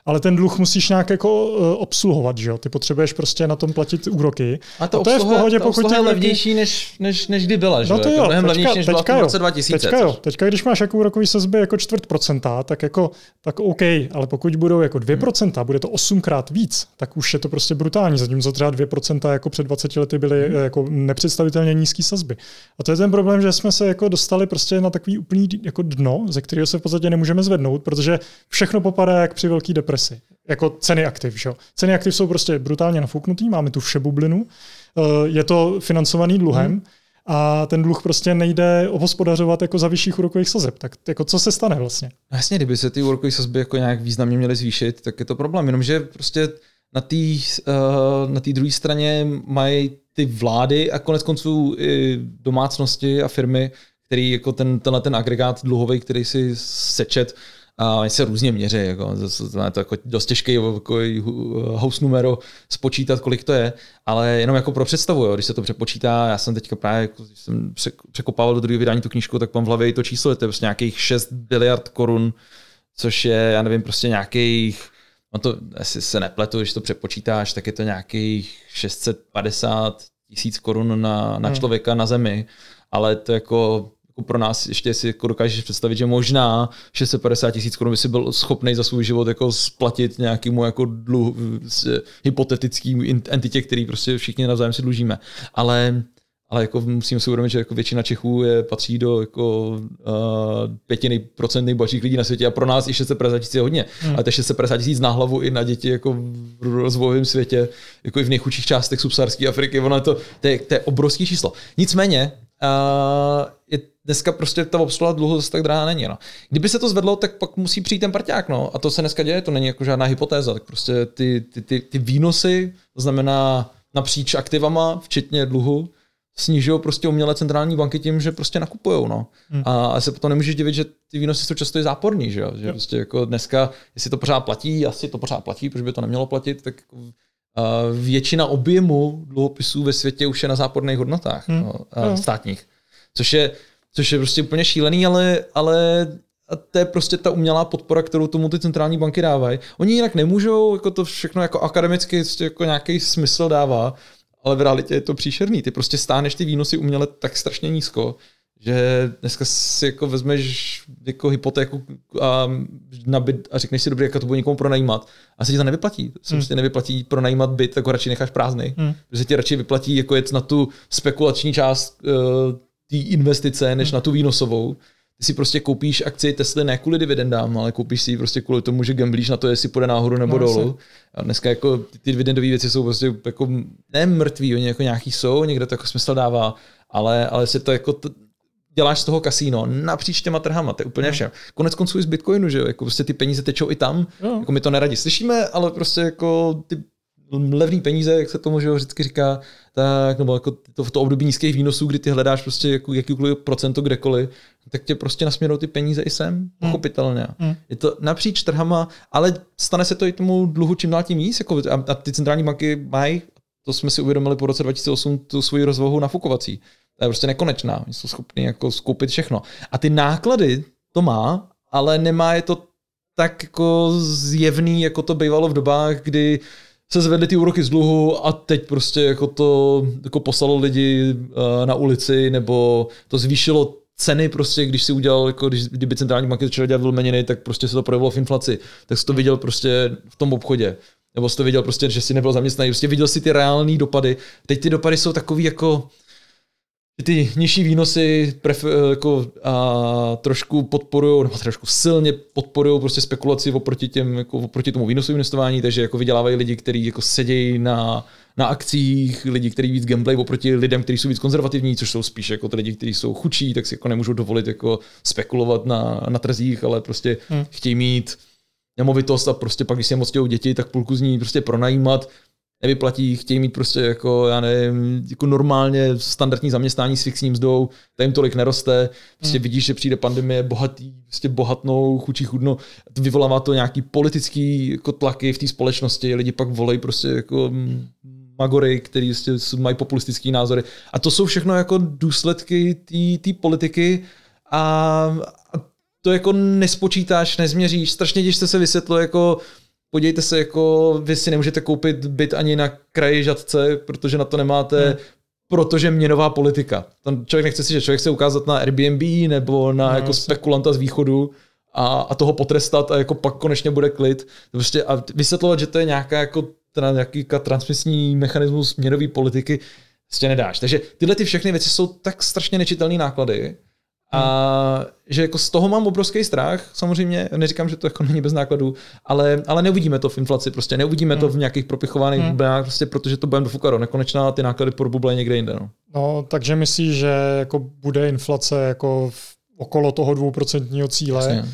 Ale ten dluh musíš nějak jako obsluhovat, že jo? Ty potřebuješ prostě na tom platit úroky. A to, a to obsluha, je v pohodě, pokud je levnější než než než kdy byla, že? No to jo, to teďka, než teďka jo, dva tisíce. Teďka jo, teďka když máš jako úrokový sazby jako čtvrt procenta, tak jako tak OK, ale pokud budou jako dvě procenta, hmm. bude to osmkrát víc, tak už je to prostě brutální. Zatímco třeba dvě procenta jako před dvaceti lety byly hmm. jako nepředstavitelně nízké sazby. A to je ten problém, že jsme se jako dostali prostě na takový úplný jako dno, ze kterého se v podstatě nemůžeme zvednout, protože všechno popadá jak při velký depresi. Jako ceny aktiv. Že? Ceny aktiv jsou prostě brutálně nafouknutý, máme tu vše bublinu, je to financovaný dluhem hmm. a ten dluh prostě nejde obhospodařovat jako za vyšších úrokových sazeb. Tak jako co se stane vlastně? No jasně, kdyby se ty úrokové sazby jako nějak významně měly zvýšit, tak je to problém. Jenomže prostě na té na té druhé straně mají ty vlády a konec konců i domácnosti a firmy, který jako ten, tenhle ten agregát dluhový, který si sečet, A oni se různě měří, jako, to je to jako dost těžký jako house numero spočítat, kolik to je, ale jenom jako pro představu, jo, když se to přepočítá, já jsem teďka právě, jako, když jsem překopával do druhého vydání tu knížku, tak mám v hlavě i to číslo, to je prostě nějakých šest biliard korun, což je, já nevím, prostě nějakých, no to, jestli se nepletu, když to přepočítáš, tak je to nějakých šest set padesát tisíc korun na, na člověka na zemi, ale to jako... pro nás ještě si jako dokážeš představit, že možná šest set padesát tisíc korun by si byl schopný za svůj život jako splatit nějakému jako dluh, hypotetickým entitě, který prostě všichni navzájem si dlužíme. Ale, ale jako musím si uvědomit, že jako většina Čechů je, patří do jako, uh, pětiny procent nejbohatších lidí na světě a pro nás i šest set padesát tisíc je hodně. Hmm. Ale to šest set padesát tisíc na hlavu i na děti jako v rozvojovém světě, jako i v nejchudších částech subsaharské Afriky, ono je to, to, je, to je obrovský číslo. Nicméně, uh, je dneska prostě ta obsluha dluhu zase tak drahá není. No. Kdyby se to zvedlo, tak pak musí přijít ten parťák. No. A to se dneska děje, to není jako žádná hypotéza. Tak prostě ty, ty, ty, ty výnosy, to znamená napříč aktivama, včetně dluhu, snižují prostě uměle centrální banky tím, že prostě nakupujou. No. Hmm. A, a se potom nemůžeš divit, že ty výnosy jsou často i záporný. Že, že hmm. prostě jako dneska, jestli to pořád platí, asi to pořád platí, protože by to nemělo platit, tak jako většina objemu dluhopisů ve světě už je na záporných hodnotách hmm. no, hmm. státních. Což je Což je prostě úplně šílený, ale, ale to je prostě ta umělá podpora, kterou tomu ty centrální banky dávají. Oni jinak nemůžou, jako to všechno jako akademicky jako nějaký smysl dává, ale v realitě je to příšerný. Ty prostě stáneš ty výnosy uměle tak strašně nízko, že dneska si jako vezmeš jako hypotéku a, na byt a řekneš si, dobře, jak to bude někomu pronajímat. A se ti to nevyplatí. Se prostě hmm. nevyplatí pronajímat byt, tak ho radši necháš prázdnej. Hmm. Protože ti radši vyplatí jako jet na tu spekulační část uh, té investice, než hmm. na tu výnosovou. Ty si prostě koupíš akci Tesly ne kvůli dividendám, ale koupíš si ji prostě kvůli tomu, že gamblíš na to, jestli půjde nahoru nebo no, dolů. A dneska jako ty, ty dividendové věci jsou prostě jako ne mrtví, oni jako nějaký jsou, někde to jako smysl dává, ale, ale si to jako t- děláš z toho kasíno napříč těma trhama, to je úplně no. všem. Konec konců i z Bitcoinu, že jo, jako prostě ty peníze tečou i tam, no. jako my to neradi slyšíme, ale prostě jako ty levný peníze, jak se tomu že vždycky říká, tak, nebo jako to, v to období nízkých výnosů, kdy ty hledáš prostě jako jakýkoliv procento kdekoliv, tak tě prostě nasměrou ty peníze i sem, pochopitelně. Mm. Je to napříč trhama, ale stane se to i tomu dluhu čím dál tím víc. Jako, a, a ty centrální banky mají, to jsme si uvědomili po roce dva tisíce osm, tu svoji rozvahu nafukovací. To je prostě nekonečná, oni jsou schopni jako skoupit všechno. A ty náklady to má, ale nemá je to tak jako zjevný, jako to bývalo v dobách, kdy se zvedly ty úroky z dluhu a teď prostě jako to jako poslalo lidi na ulici, nebo to zvýšilo ceny prostě, když si udělal, jako když, kdyby centrální banky začaly dělat vlmeniny, tak prostě se to projevilo v inflaci. Tak jsi to viděl prostě v tom obchodě. Nebo jsi to viděl prostě, že jsi nebyl zaměstnaný. Prostě viděl si ty reální dopady. Teď ty dopady jsou takový jako ty nižší výnosy pref, jako, a, trošku podporujou, nebo trošku silně podporujou prostě spekulaci oproti, těm, jako, oproti tomu výnosu investování, takže jako vydělávají lidi, kteří jako sedějí na, na akcích, lidi, kteří víc gamblejí oproti lidem, kteří jsou víc konzervativní, což jsou spíš jako lidi, kteří jsou chudší, tak si jako nemůžou dovolit jako spekulovat na, na trzích, ale prostě hmm. chtějí mít nemovitost a prostě pak, když se moc tějou děti, tak půlku z ní prostě pronajímat, nevyplatí, chtějí mít prostě jako, já nevím, jako normálně standardní zaměstnání s fixním mzdou, ta jim tolik neroste, prostě hmm. vidíš, že přijde pandemie, bohatý, prostě bohatnou, chudší, chudno, vyvolává to nějaký politický jako tlaky v té společnosti, lidi pak volají prostě jako magory, který prostě mají populistické názory. A to jsou všechno jako důsledky té politiky a, a to jako nespočítáš, nezměříš, strašně těžce se vysvětlo jako podívejte se, jako vy si nemůžete koupit byt ani na kraji Žatce, protože na to nemáte, hmm. protože měnová politika. Tam člověk nechce si, že člověk chce ukázat na Airbnb nebo na no, jako spekulanta z východu a, a toho potrestat a jako pak konečně bude klid. Prostě a vysvětlovat, že to je nějaká jako, teda nějaký transmisní mechanismus měnové politiky, prostě nedáš. Takže tyhle ty všechny věci jsou tak strašně nečitelné náklady, a že jako z toho mám obrovský strach, samozřejmě neříkám, že to jako není bez nákladů, ale, ale neuvidíme to v inflaci, prostě neuvidíme hmm. to v nějakých propichovaných hmm. bublinách, prostě, protože to budeme dofukat do nekonečna, ty náklady pro buble někde jinde. No. No, takže myslíš, že jako bude inflace jako okolo toho dvouprocentního cíle? Jasně.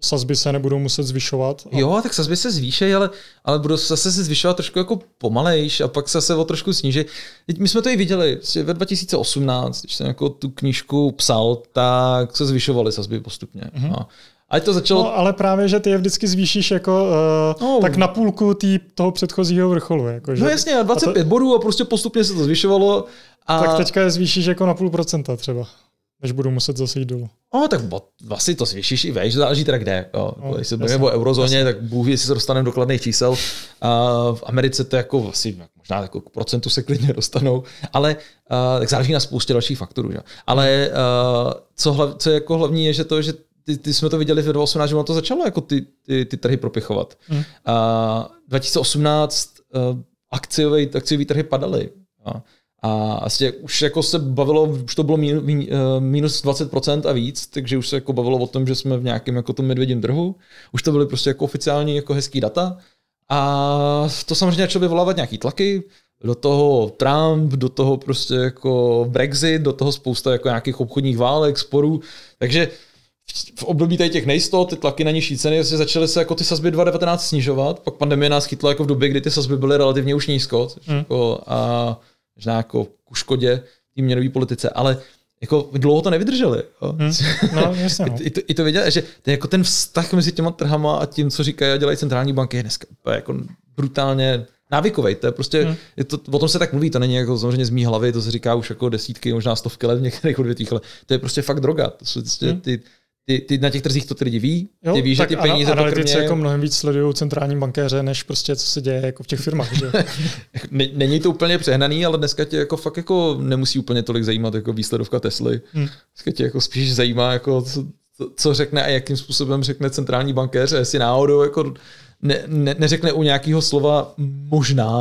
Sazby se nebudou muset zvyšovat. A... Jo, tak sazby se zvýšejí, ale, ale budou zase se zvyšovat trošku jako pomalejš a pak se zase o trošku sníží. Teď my jsme to i viděli, ve dva tisíce osmnáct, když jsem jako tu knížku psal, tak se zvyšovaly sazby postupně. Mm-hmm. A, Ať to začalo... No, ale právě, že ty je vždycky zvýšíš jako uh, no. tak na půlku tý, toho předchozího vrcholu. Jako, že... No jasně, dvacet pět a to... bodů a prostě postupně se to zvyšovalo. A... Tak teďka je zvýšíš jako na půl procenta třeba, než budu muset zase jít dolů. No, tak vlastně to zvýšíš i vejš, záleží teda kde. Jo. No, když se bavíme o eurozóně, jasný. Tak bůh, jestli se dostaneme do kladných čísel. Uh, v Americe to jako vlastně, možná jako k procentu se klidně dostanou, ale uh, tak záleží na spoustě dalších faktorů. Že? Ale uh, co, hlav, co je jako hlavní je, že to, že Ty, ty jsme to viděli v dvacet osmnáct, že ono to začalo jako ty, ty, ty trhy propichovat. Hmm. A dva tisíce osmnáct uh, akciový, akciový trhy padaly. A, a asi už jako se bavilo, už to bylo mín, mín, minus dvacet procent a víc, takže už se jako bavilo o tom, že jsme v nějakém jako tom medvědím trhu. Už to byly prostě jako oficiální jako hezký data. A to samozřejmě začalo vyvolávat nějaký tlaky. Do toho Trump, do toho prostě jako Brexit, do toho spousta jako nějakých obchodních válek, sporů. Takže v období tady těch nejistot, ty tlaky na nižší ceny, začaly se jako ty sazby dvacet devatenáct snižovat, pak pandemie nás chytla jako v době, kdy ty sazby byly relativně už nízko, mm. jako a možná jako ku škodě té měnové politice, ale jako dlouho to nevydrželi. Mm. No, jasně, no. I, to, I to viděli, že ten, jako ten vztah mezi těma trhama a tím, co říkají a dělají centrální banky, je dneska jako brutálně návykovej. To je prostě, mm. je to, o tom se tak mluví, to není jako samozřejmě z mý hlavy, to se říká už jako desítky, možná stovky let v některých odvětvích, ale to je prostě fakt droga. To jsou prostě mm. ty Ty, ty na těch trzích to ty lidi ví, jo, ty ví, že ty peníze to krmě. Jako mnohem víc sledují centrální bankéře, než prostě co se děje jako v těch firmách. Že? Není to úplně přehnaný, ale dneska tě jako fakt jako nemusí úplně tolik zajímat jako výsledovka Tesly. Hmm. Dneska tě jako spíš zajímá, jako co, co řekne a jakým způsobem řekne centrální bankéře, jestli náhodou jako ne, ne, neřekne u nějakého slova možná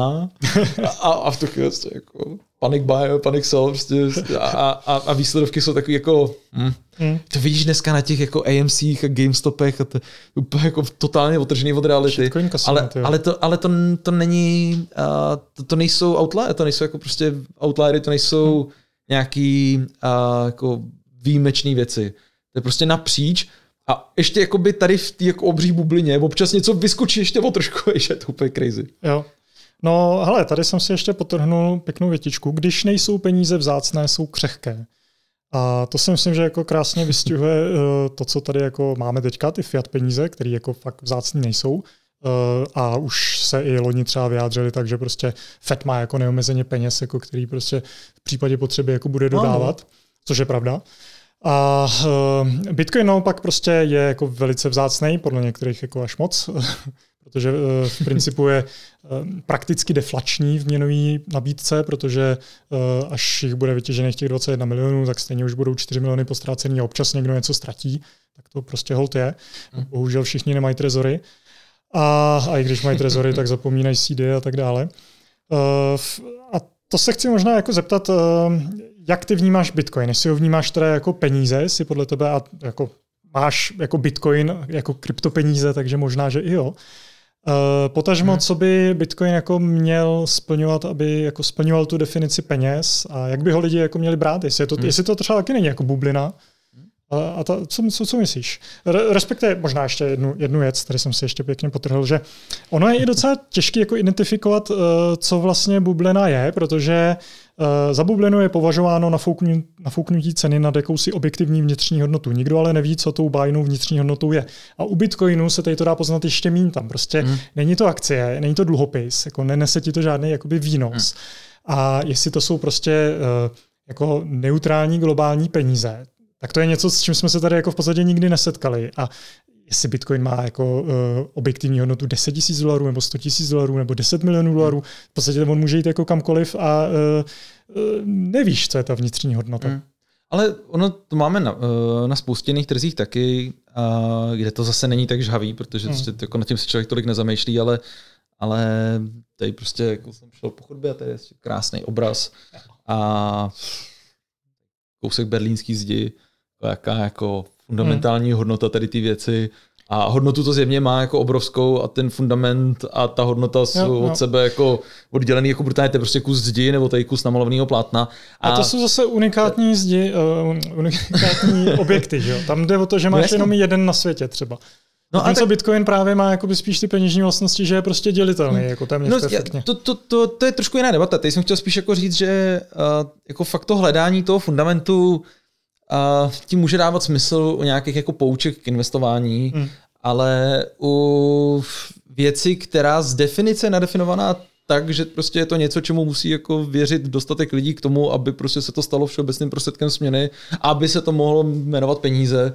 a, a v tu chvíli jako panic buy, panic sell prostě a, a, a výsledovky jsou takový jako hm. hmm. to vidíš dneska na těch jako A M C a GameStopech a to úplně jako totálně otržený od reality, ale, ale, to, ale to, to není uh, to, to nejsou outlier, to nejsou jako prostě outliery, to nejsou hmm. nějaký uh, jako výjimečné věci, to je prostě napříč. A ještě jakoby tady v té jako obří bublině občas něco vyskočí ještě o trošku, je to úplně crazy. Jo. No hele, tady jsem si ještě potrhnul pěknou větičku. Když nejsou peníze vzácné, jsou křehké. A to si myslím, že jako krásně vystihuje to, co tady jako máme teďka, ty fiat peníze, které jako fakt vzácný nejsou. A už se i loni třeba vyjádřili tak, že prostě Fed má jako neomezeně peněz, jako který prostě v případě potřeby jako bude dodávat, no. což je pravda. A Bitcoin naopak prostě je jako velice vzácný, podle některých jako až moc, protože v principu je prakticky deflační v měnové nabídce, protože až jich bude vytěžených těch dvacet jedna milionů, tak stejně už budou čtyři miliony postrácený a občas někdo něco ztratí, tak to prostě hold je. Bohužel všichni nemají trezory a, a i když mají trezory, tak zapomínají C D a tak dále. A to se chci možná jako zeptat, jak ty vnímáš Bitcoin? Jestli ho vnímáš teda jako peníze, jestli podle tebe a jako máš jako Bitcoin jako kryptopeníze, takže možná, že i jo. E, potažmo, hmm. co by Bitcoin jako měl splňovat, aby jako splňoval tu definici peněz a jak by ho lidi jako měli brát? Jestli je to, hmm. jestli to třeba taky není jako bublina. A, a ta, co, co, co myslíš? Respektive možná ještě jednu, jednu věc, tady jsem si ještě pěkně potrhl, že ono je i docela těžké jako identifikovat, co vlastně bublina je, protože za bublinu je považováno nafouknutí, nafouknutí ceny nad jakousi objektivní vnitřní hodnotu. Nikdo ale neví, co tou bájnou vnitřní hodnotou je. A u Bitcoinu se tady to dá poznat ještě míň tam. Prostě hmm. není to akcie, není to dluhopis, jako nenese ti to žádný jakoby výnos. Hmm. A jestli to jsou prostě jako neutrální globální peníze, tak to je něco, s čím jsme se tady jako v podstatě nikdy nesetkali. A jestli Bitcoin má jako uh, objektivní hodnotu deset tisíc dolarů, nebo sto tisíc dolarů, nebo deset milionů dolarů, v podstatě on může jít jako kamkoliv a uh, uh, nevíš, co je ta vnitřní hodnota. Mm. Ale ono to máme na, na spoustě jiných trzích taky, uh, kde to zase není tak žhavý, protože mm. prostě, jako, na tím se člověk tolik nezamýšlí, ale, ale tady prostě jako jsem šel po chodbě a tady je krásný obraz a kousek berlínský zdi, jaká jako fundamentální hmm. hodnota tady ty věci. A hodnotu to zjevně má jako obrovskou a ten fundament a ta hodnota jsou jo, jo. od sebe jako oddělený jako brutálně, to je prostě kus zdi nebo tady kus namalovaného plátna. A, a to jsou zase unikátní zdi, uh, unikátní objekty, jo? Tam jde o to, že máš no, jenom jeden na světě třeba. No a co tak... Bitcoin právě má jakoby spíš ty peněžní vlastnosti, že je prostě dělitelný, jako téměř no, perfektně. To, to, to, to je trošku jiná debata. Teď jsem chtěl spíš jako říct, že uh, jako fakt to hledání toho fundamentu Uh, tím může dávat smysl u nějakých jako pouček k investování, mm. ale u věci, která z definice je nadefinovaná tak, že prostě je to něco, čemu musí jako věřit dostatek lidí k tomu, aby prostě se to stalo všeobecným prostředkem směny, aby se to mohlo jmenovat peníze,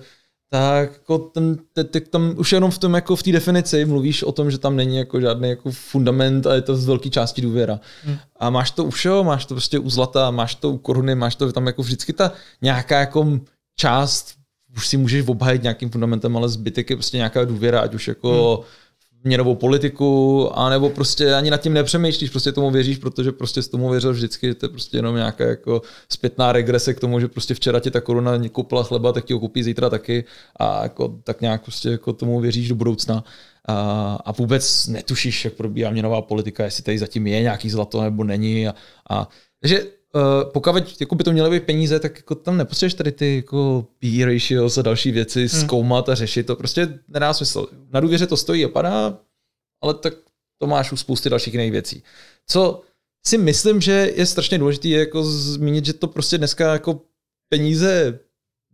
tak jako ten, te, te, tam už jenom v tom jako v té definici mluvíš o tom, že tam není jako žádný jako fundament a je to z velké části důvěra. Hmm. A máš to u všeho, máš to prostě u zlata, máš to u koruny, máš to tam jako vždycky ta nějaká jako část, už si můžeš obhájit nějakým fundamentem, ale zbytek je prostě nějaká důvěra, ať už jako hmm. měnovou politiku, anebo prostě ani nad tím nepřemýšlíš, prostě tomu věříš, protože prostě s tomu věřil vždycky, že to je prostě jenom nějaká jako zpětná regrese k tomu, že prostě včera ti ta koruna koupila chleba, tak ti ho koupí zítra taky a jako tak nějak prostě jako tomu věříš do budoucna. A, a vůbec netušíš, jak probíhá měnová politika, jestli tady zatím je nějaký zlato nebo není. A, a, takže Uh, pokud jako by to měly být peníze, tak jako tam nepotřebuješ tady ty jako P E ratios a další věci zkoumat hmm. a řešit. To prostě nedá smysl. Na důvěře to stojí a padá, ale tak to máš u spousty dalších jiných věcí. Co si myslím, že je strašně důležité, je jako zmínit, že to prostě dneska jako peníze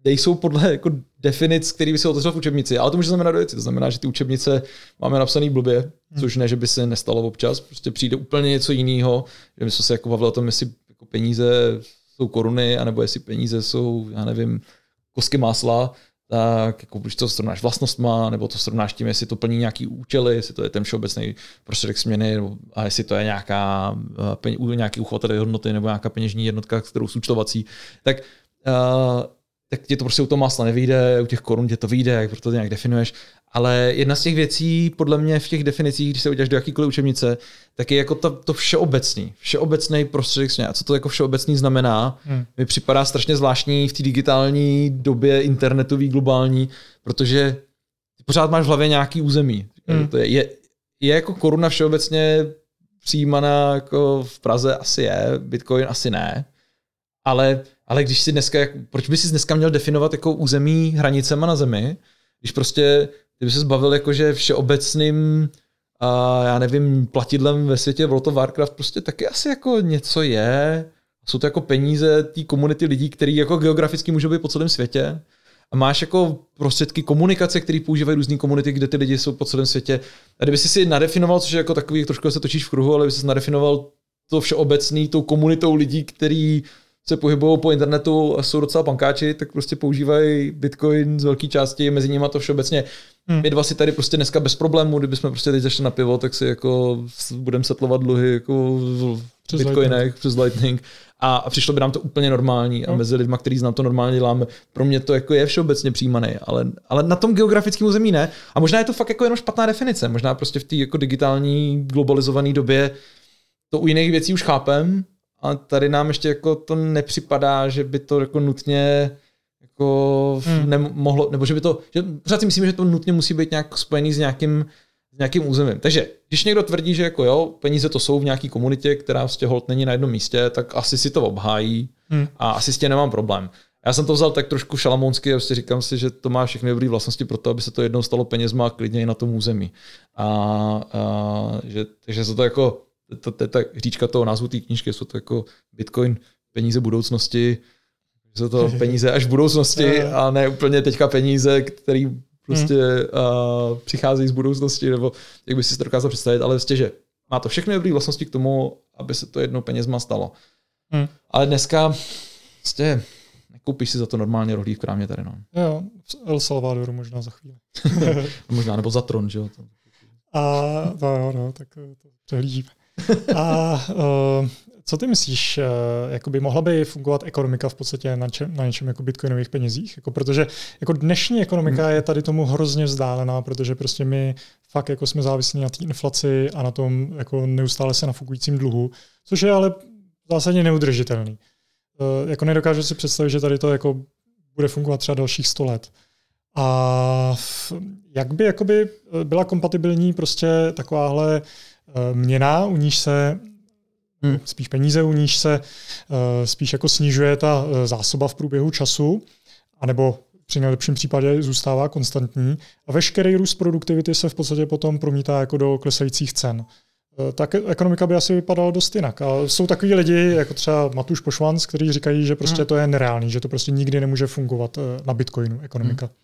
nejsou podle jako definic, který by se otevřel v učebnici, ale to může znamenat věci. To znamená, že ty učebnice máme napsaný blbě, hmm. což ne, že by se nestalo občas, prostě přijde úplně něco jiného, že my jsme se jako bavili o tom, jestli jako peníze jsou koruny, anebo jestli peníze jsou, já nevím, kousky másla, tak jako když to srovnáš vlastnostma, nebo to srovnáš tím, jestli to plní nějaký účely, jestli to je ten všeobecný prostředek směny, a jestli to je nějaká, nějaký uchovatel hodnoty, nebo nějaká peněžní jednotka, kterou součtovací, tak, uh, tak tě to prostě u toho másla nevyjde, u těch korun tě to vyjde, jak proto to nějak definuješ. Ale jedna z těch věcí, podle mě v těch definicích, když se uděláš do jakýkoliv učebnice, tak je jako to, to všeobecný, všeobecný prostředek směny. A co to jako všeobecný znamená, hmm. mi připadá strašně zvláštní v té digitální době internetový, globální, protože pořád máš v hlavě nějaký území. Hmm. To je, je, je jako koruna všeobecně přijímaná jako v Praze asi je, Bitcoin asi ne, ale, ale když si dneska, proč by si dneska měl definovat jako území hranicema na zemi, když prostě kdyby se zbavil jakože všeobecným a já nevím, platidlem ve světě v World of Warcraft prostě taky asi jako něco je. Jsou to jako peníze té komunity lidí, který jako geograficky můžou být po celém světě. A máš jako prostředky komunikace, které používají různé komunity, kde ty lidi jsou po celém světě. A kdyby jsi si nadefinoval, což je jako takový, trošku se točíš v kruhu, ale kdyby jsi nadefinoval to všeobecný tou komunitou lidí, který se pohybují po internetu a jsou docela pankáči, tak prostě používají Bitcoin z velké části, mezi nimi to všeobecně. Hmm. My dva si tady prostě dneska bez problémů, kdybychom prostě teď zašli na pivo, tak si jako budeme setlovat dluhy jako v přes Bitcoinech, Lightning. přes Lightning. A, a přišlo by nám to úplně normální a hmm. mezi lidma, kteří znám to normálně děláme, pro mě to jako je všeobecně přijímané, ale, ale na tom geografickém území ne. A možná je to fakt jako jenom špatná definice, možná prostě v té jako digitální globalizované době to u jiných věcí už chápem. A tady nám ještě jako to nepřipadá, že by to jako nutně jako hmm. nemohlo, nebo že by to, že pořád si myslím, že to nutně musí být nějak spojený s nějakým, s nějakým územím. Takže když někdo tvrdí, že jako jo, peníze to jsou v nějaký komunitě, která vlastně holt není na jednom místě, tak asi si to obhájí hmm. a asi s tím nemám problém. Já jsem to vzal tak trošku šalamounsky a prostě říkám si, že to má všechny dobré vlastnosti pro to, aby se to jednou stalo penězma a klidně i na tom území. A, a že, takže se to jako To, to je ta říčka toho názvu té knížky, jsou to jako Bitcoin, peníze budoucnosti, jsou to peníze až v budoucnosti a ne úplně teďka peníze, které prostě uh, přicházejí z budoucnosti, nebo jak by si to dokázal představit, ale vlastně, že má to všechny dobré vlastnosti k tomu, aby se to jednou penězma stalo. Hmm. Ale dneska vlastně koupíš si za to normálně rohlí v krámě tady. No. Jo, v El Salvadoru možná za chvíli. Možná, nebo za tron, že jo. A no, no, tak to přehlížíme. A uh, co ty myslíš, uh, jakoby mohla by fungovat ekonomika v podstatě na, če- na něčem jako bitcoinových penězích? Jako, protože jako dnešní ekonomika je tady tomu hrozně vzdálená, protože prostě my fakt jako jsme závislí na té inflaci a na tom jako neustále se nafukujícím dluhu, což je ale zásadně neudržitelný. Uh, jako nedokážu si představit, že tady to jako bude fungovat třeba dalších sto let. A jak by jakoby byla kompatibilní prostě takováhle měna, u níž se hmm. spíš peníze, u níž se spíš jako snižuje ta zásoba v průběhu času, anebo při nejlepším případě zůstává konstantní a veškerý růst produktivity se v podstatě potom promítá jako do klesajících cen. tak ekonomika by asi vypadala dost jinak. A jsou takový lidi, jako třeba Matuš Pošvanc, kteří říkají, že prostě to je nereálný, že to prostě nikdy nemůže fungovat na Bitcoinu ekonomika. Hmm.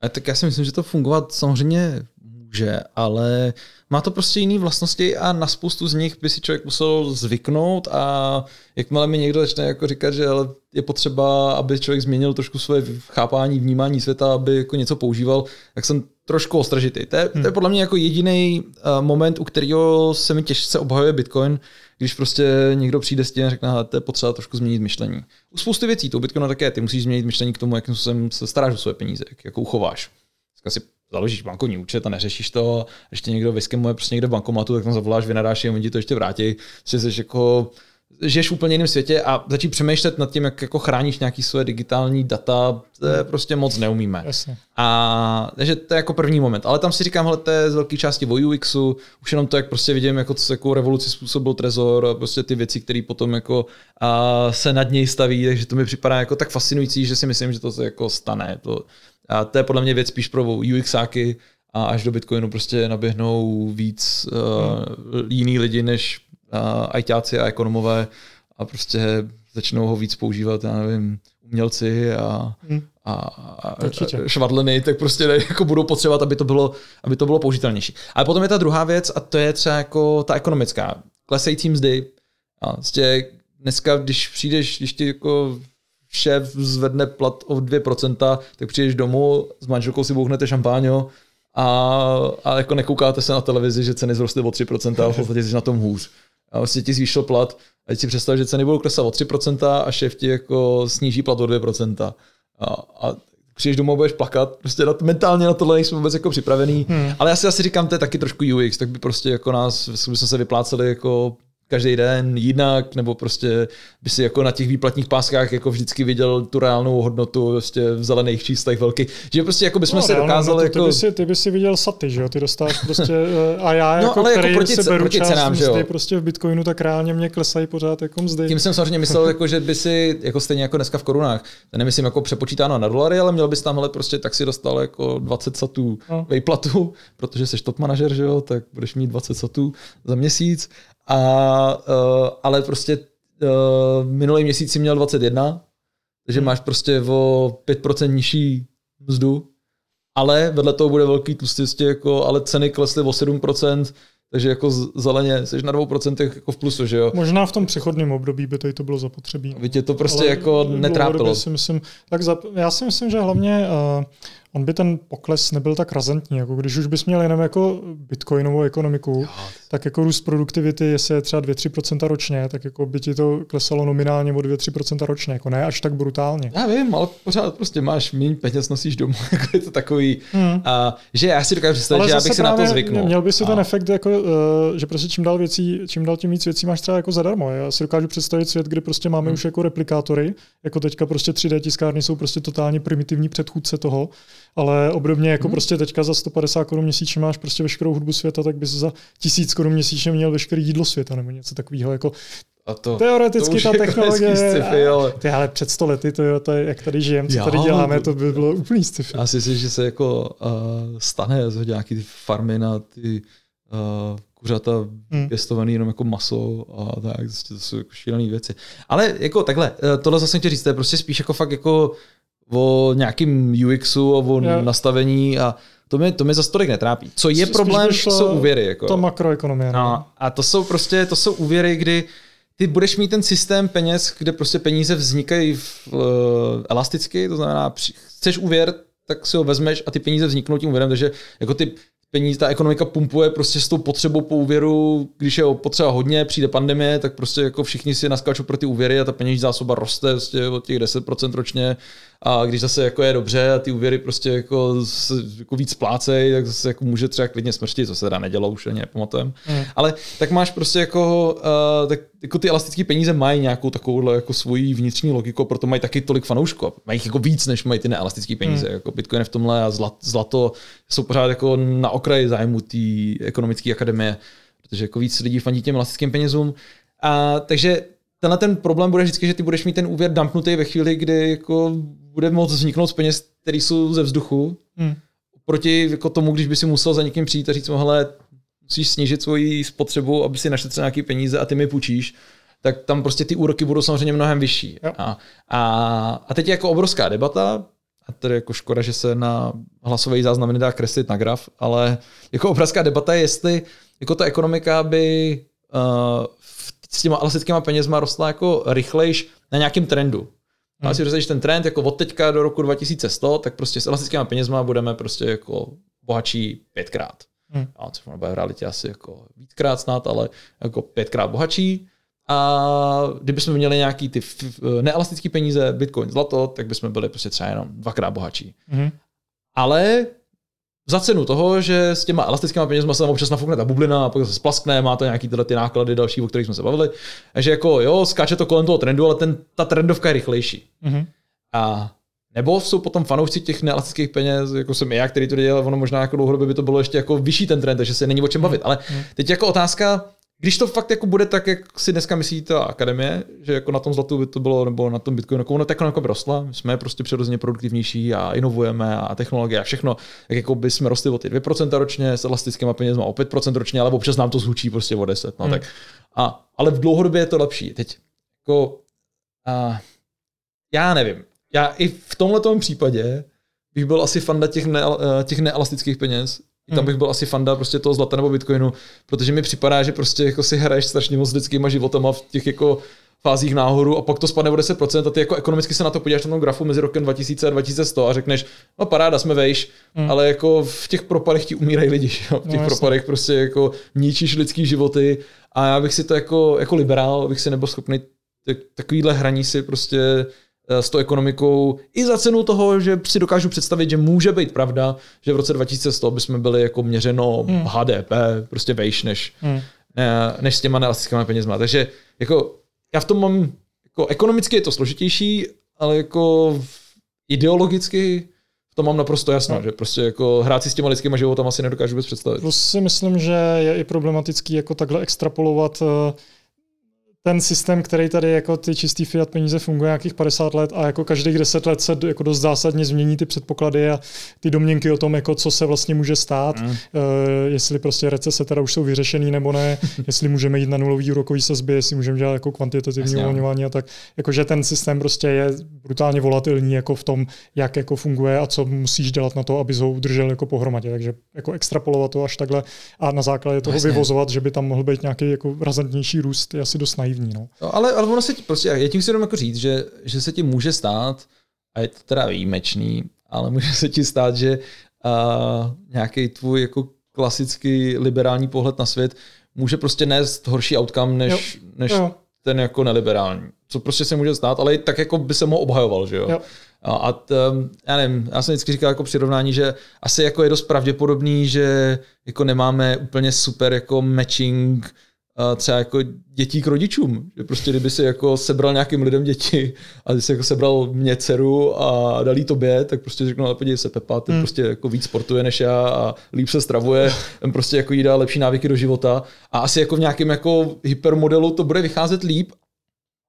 A tak já si myslím, že to fungovat samozřejmě může, ale má to prostě jiné vlastnosti a na spoustu z nich by si člověk musel zvyknout, a jakmile mi někdo začne jako říkat, že ale je potřeba, aby člověk změnil trošku svoje chápání, vnímání světa, aby jako něco používal, tak jsem trošku ostražitý. To je, to je podle mě jako jediný moment, u kterého se mi těžce obhajuje Bitcoin, když prostě někdo přijde s tím a řekne, to je potřeba trošku změnit myšlení. U spousty věcí, to Bitcoin také, ty musíš změnit myšlení k tomu, jakým způsobem se staráš o svoje peníze, jak, jak uchováš. Dneska si založíš bankovní účet a neřešíš to, a ještě někdo vyskemuje prostě někde v bankomatu, tak tam zavoláš, vynadáš a oni ti to ještě vrátí. Jsi jako, žiješ v úplně jiném světě a začít přemýšlet nad tím, jak jako chráníš nějaký svoje digitální data, to prostě moc neumíme. Jasně. A takže to je jako první moment. Ale tam si říkám, hele, to je z velké části o UXu, už jenom to, jak prostě vidím, jako jakou revoluci způsobil Trezor a prostě ty věci, které potom jako a se nad něj staví, takže to mi připadá jako tak fascinující, že si myslím, že to se jako stane. To, a to je podle mě věc spíš pro UXáky a až do Bitcoinu prostě naběhnou víc uh, jiný lidi než uh, ajťáci a ekonomové a prostě začnou ho víc používat, já nevím, umělci a, hmm. a, a, a švadleny, tak prostě jako budou potřebovat, aby to bylo, aby to bylo použitelnější. Ale potom je ta druhá věc a to je třeba jako ta ekonomická. Klesající mzdy. A prostě dneska, když přijdeš, když ti jako šéf zvedne plat o dvě procenta, tak přijdeš domů, s manželkou si bouchnete šampáňo a, a jako nekoukáte se na televizi, že ceny zrostly o tři procenta a v podstatě jsi na tom hůř. A vlastně ti zvýšil plat a si představ, že ceny budou klesat o tři procenta a šéf ti jako sníží plat o dvě procenta. A, a přijdeš domů, budeš plakat, prostě mentálně na tohle nejsme vůbec jako připravený. Hmm. Ale já si asi říkám, to je taky trošku U X, tak by prostě jako nás, jsme se vypláceli jako každý den jinak, nebo prostě by si jako na těch výplatních páskách jako vždycky viděl tu reálnou hodnotu prostě v zelených číslech velkých. Že prostě jako bychom no, se dokázali jako... Ty by, si, ty by si viděl saty, že jo? Ty dostáš prostě... A já, no, jako, ale který jako proti, se beru proti část cenám, mzdy prostě v Bitcoinu, tak reálně mě klesají pořád jako mzdy. Tím jsem samozřejmě myslel, jako, že by si, jako stejně jako dneska v korunách, nemyslím jako přepočítáno na dolary, ale měl bys tam, hele, prostě tak si dostal jako dvacet satů no. výplatu, protože jsi top manažer, že jo? Tak budeš mít dvacet satů za měsíc. A, uh, ale prostě uh, minulý měsíc si měl dvacet jedna, takže hmm. máš prostě o pět procent nižší mzdu, ale vedle toho bude velký tlustě, jako, ale ceny klesly o sedm procent, takže jako zeleně jsi na dvě procenta jako v plusu, že jo? Možná v tom přechodném období by tady to bylo zapotřebí. Aby tě to prostě ale jako netrápilo. Si myslím, tak za, já si myslím, že hlavně uh, on by ten pokles nebyl tak razantní, jako když už bys měl jenom jako bitcoinovou ekonomiku, jo. Tak jako růst produktivity, jestli je třeba dvě až tři procenta ročně, tak jako by ti to klesalo nominálně o dvě až tři procenta ročně, jako ne až tak brutálně. Já vím, ale pořád prostě máš méně peněz, nosíš domů, jako je to takový, hmm. a, že já si dokážu představit, že já bych se na to zvyknul. Měl by si ten efekt, jako, že prostě čím dál věcí, čím dál tím víc věcí máš třeba jako zadarmo. Já si dokážu představit svět, kde prostě máme hmm. už jako replikátory, jako teďka prostě tři dé tiskárny jsou prostě totálně primitivní předchůdce toho. Ale obdobně jako hmm. prostě teďka za sto padesát korun měsíčně máš prostě veškerou hudbu světa, tak bys za tisíc korun měsíčně měl veškerý jídlo světa nebo něco takového. Jako a to, teoreticky to ta je technologie, sci-fi, ale... Ty, ale před sto lety, to, to je, jak tady žijeme, co tady děláme, to by bylo úplný sci-fi. Já si myslím, že se jako uh, stane z nějaký ty farmy na ty uh, kuřata hmm. pěstovaný jenom jako maso a tak, to jsou jako šílený věci. Ale jako takhle, tohle zase chci říct, to je prostě spíš jako fakt jako o nějakým UXu a o yeah. nastavení a to mě, to mě zase tolik netrápí. Co je problém, jsou úvěry. Jako. To makroekonomie. No, a to jsou prostě, to jsou úvěry, kdy ty budeš mít ten systém peněz, kde prostě peníze vznikají v, uh, elasticky, to znamená, chceš úvěr, tak si ho vezmeš a ty peníze vzniknou tím úvěrem, takže jako ty peníze, ta ekonomika pumpuje prostě s tou potřebou po úvěru, když je potřeba hodně, přijde pandemie, tak prostě jako všichni si naskáčou pro ty úvěry a ta peněžní zásoba roste prostě od těch deset procent ročně a když zase jako je dobře a ty úvěry prostě jako, se, jako víc splácejí, tak zase jako může třeba klidně smrštit, co se teda nedělo, už ani nepamatujem. Mm. Ale tak máš prostě jako, uh, tak jako ty elastické peníze mají nějakou takovouhle jako svoji vnitřní logiku, proto mají taky tolik fanoušků. Mají jich jako víc, než mají ty neelastické peníze. Mm. Jako Bitcoin je v tomhle a zlato jsou pořád jako na okraji zájmu té ekonomické akademie, protože jako víc lidí fandí těm elastickým penězům. A takže tenhle ten problém bude vždycky, že ty budeš mít ten úvěr dumpnutý ve chvíli, kdy jako bude moc vzniknout z peněz, který jsou ze vzduchu. Mm. Proti jako tomu, když by si musel za někým přijít a říct, hele, musíš snížit svoji spotřebu, aby si našetřil nějaké peníze a ty mi půjčíš, tak tam prostě ty úroky budou samozřejmě mnohem vyšší. A, a, a teď je jako obrovská debata, a tedy jako škoda, že se na hlasový záznam nedá kreslit na graf, ale jako obrovská debata je, jestli jako ta ekonomika by uh, s těma elastickýma penězma rostla jako rychlejš na nějakém trendu. A si představíš ten trend jako od teďka do roku dva tisíce sto, tak prostě s elastickýma penězma budeme prostě jako bohatší pětkrát. Hmm. A což bude v realitě asi jako víckrát snad, ale jako pětkrát bohatší. A kdybychom měli nějaký ty neelastický peníze, bitcoin, zlato, tak bychom byli prostě třeba jenom dvakrát bohatší. Hmm. Ale za cenu toho, že s těma elastickýma penězma se tam občas nafukne ta bublina a pak se splaskne, má to nějaký tyhle ty náklady další, o kterých jsme se bavili. Takže jako jo, skáče to kolem toho trendu, ale ten, ta trendovka je rychlejší. Mm-hmm. A nebo jsou potom fanoušci těch neelastických peněz, jako jsem já, který to dělal, ono možná jako dlouhodobě by to bylo ještě jako vyšší ten trend, takže se není o čem bavit. Ale teď jako otázka, když to fakt jako bude tak, jak si dneska myslí ta akademie, že jako na tom zlatu by to bylo, nebo na tom bitcoinu, ono tak jako by rostla, my jsme prostě přirozeně produktivnější a inovujeme a technologie a všechno, tak jako by jsme rostli o ty dvě procenta ročně, s elastickýma penězma o pět procent ročně, ale občas nám to zhučí prostě o deset. No, hmm. tak. A, ale v dlouhodobě je to lepší. Teď jako, a, já nevím, já i v tomhletom případě bych byl asi fanda těch, ne, těch neelastických peněz, i tam bych byl asi fanda prostě toho zlata nebo bitcoinu, protože mi připadá, že prostě jako si hraješ strašně moc s lidskýma životama v těch jako fázích náhoru a pak to spadne o deset procent a ty jako ekonomicky se na to podíváš na tom grafu mezi rokem dva tisíce a dva tisíce sto a řekneš, no paráda, jsme vejš, mm. ale jako v těch propadech ti umírají lidi, jo? V těch no, propadech prostě jako ničíš lidský životy a já bych si to jako, jako liberál, bych si nebyl schopný takovýhle hraní si prostě s tou ekonomikou, i za cenu toho, že si dokážu představit, že může být pravda, že v roce dva tisíce sto bychom byli jako měřeno hmm. H D P prostě vejš než, hmm. ne, než s těma neelastickými penězma. Takže jako, já v tom mám, jako, ekonomicky je to složitější, ale jako ideologicky v tom mám naprosto jasno, hmm. že prostě jako hrát si s těma lidskýma životama si nedokážu vůbec představit. Plus si myslím, že je i problematický jako takhle extrapolovat ten systém, který tady jako ty čistý fiat peníze funguje nějakých padesát let a jako každých deset let se jako dost zásadně změní ty předpoklady a ty domněnky o tom, jako co se vlastně může stát, mm. uh, jestli prostě recese teda už jsou vyřešený nebo ne, jestli můžeme jít na nulový úrokový sazby, jestli můžeme dělat jako kvantitativní uvolňování a tak. Jakože ten systém prostě je brutálně volatilní jako v tom, jak jako funguje a co musíš dělat na to, abys ho udržel jako pohromadě. Takže jako extrapolovat to až takhle a na základě toho Jasně. vyvozovat, že by tam mohl být nějaký jako razantnější růst, je asi dost naivní. No. No, ale, ale ono se ti prostě, já tím chci jenom jako říct, že, že se ti může stát, a je to teda výjimečný, ale může se ti stát, že uh, nějaký tvůj jako klasický liberální pohled na svět může prostě nést horší outcome než, jo. než jo. ten jako neliberální. Co prostě se může stát, ale i tak jako by se mu obhajoval, že jo. jo. A t, já nevím, já jsem vždycky říkal jako přirovnání, že asi jako je dost pravděpodobný, že jako nemáme úplně super jako matching třeba jako dětí k rodičům. Že prostě kdyby si jako sebral nějakým lidem děti a ty si jako sebral mě dceru a dal jí tobě, tak prostě řeknu, ale podívej se Pepa, ten hmm. prostě jako víc sportuje než já a líp se stravuje, ten prostě jako jí dá lepší návyky do života a asi jako v nějakém jako hypermodelu to bude vycházet líp,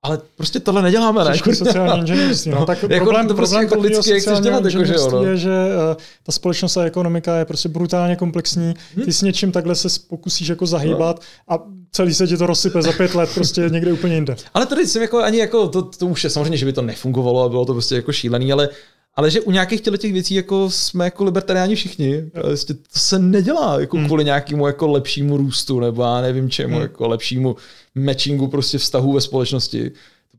ale prostě tohle neděláme, ne? Těžký sociální inženýrství. No, tak jako problém, to prostě problém jako lidsky, jak chceš dělat, jako, že jo, no? je, že uh, ta společnost a ekonomika je prostě brutálně komplexní. Hmm. Ty s něčím takhle se pokusíš jako zahýbat no. a celý se ti to rozsype za pět let prostě někde úplně jinde. Ale tady jsem jako ani jako, to, to už je samozřejmě, že by to nefungovalo a bylo to prostě jako šílený, ale Ale že u nějakých těch věcí jako jsme jako libertariáni všichni, vlastně to se nedělá jako kvůli nějakému jako lepšímu růstu nebo já nevím čemu, hmm. jako lepšímu matchingu prostě vztahů ve společnosti.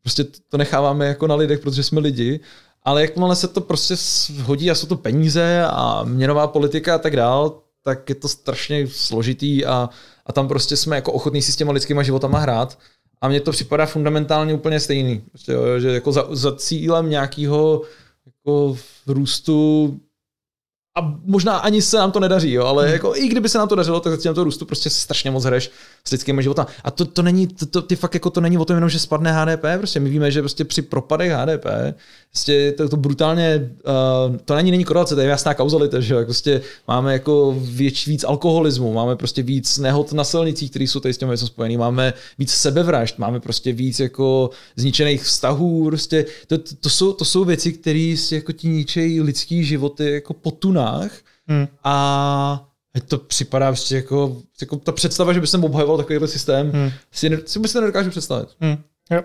Prostě to necháváme jako na lidech, protože jsme lidi, ale jakmile se to prostě hodí a jsou to peníze a měnová politika a tak dál, tak je to strašně složitý a, a tam prostě jsme jako ochotní si s těma lidskýma životama hrát a mně to připadá fundamentálně úplně stejný. Prostě, jo, že jako za, za cílem nějakého jako v růstu a možná ani se nám to nedaří, jo, ale jako i kdyby se nám to dařilo, tak zatím to růstu prostě strašně moc hraješ s lidskými životami. A to, to není, to, to, ty fakt jako to není o tom jenom, že spadne H D P, prostě my víme, že prostě při propadech H D P prostě to, to brutálně, uh, to není, není korelace, to je jasná kauzalita, že jo, prostě máme jako věč, víc alkoholismu, máme prostě víc nehod na silnicích, které jsou tady s těmi věcmi spojený, máme víc sebevražd, máme prostě víc jako zničených vztahů, prostě to, to, to, jsou, to jsou věci, které jako ti ničejí lidský životy jako potuna. Hmm. A Ať to připadá prostě jako, jako ta představa, že by jsem obhajoval takovýhle systém, hmm. si, si vůbec nedokážu představit. Hmm. Jo.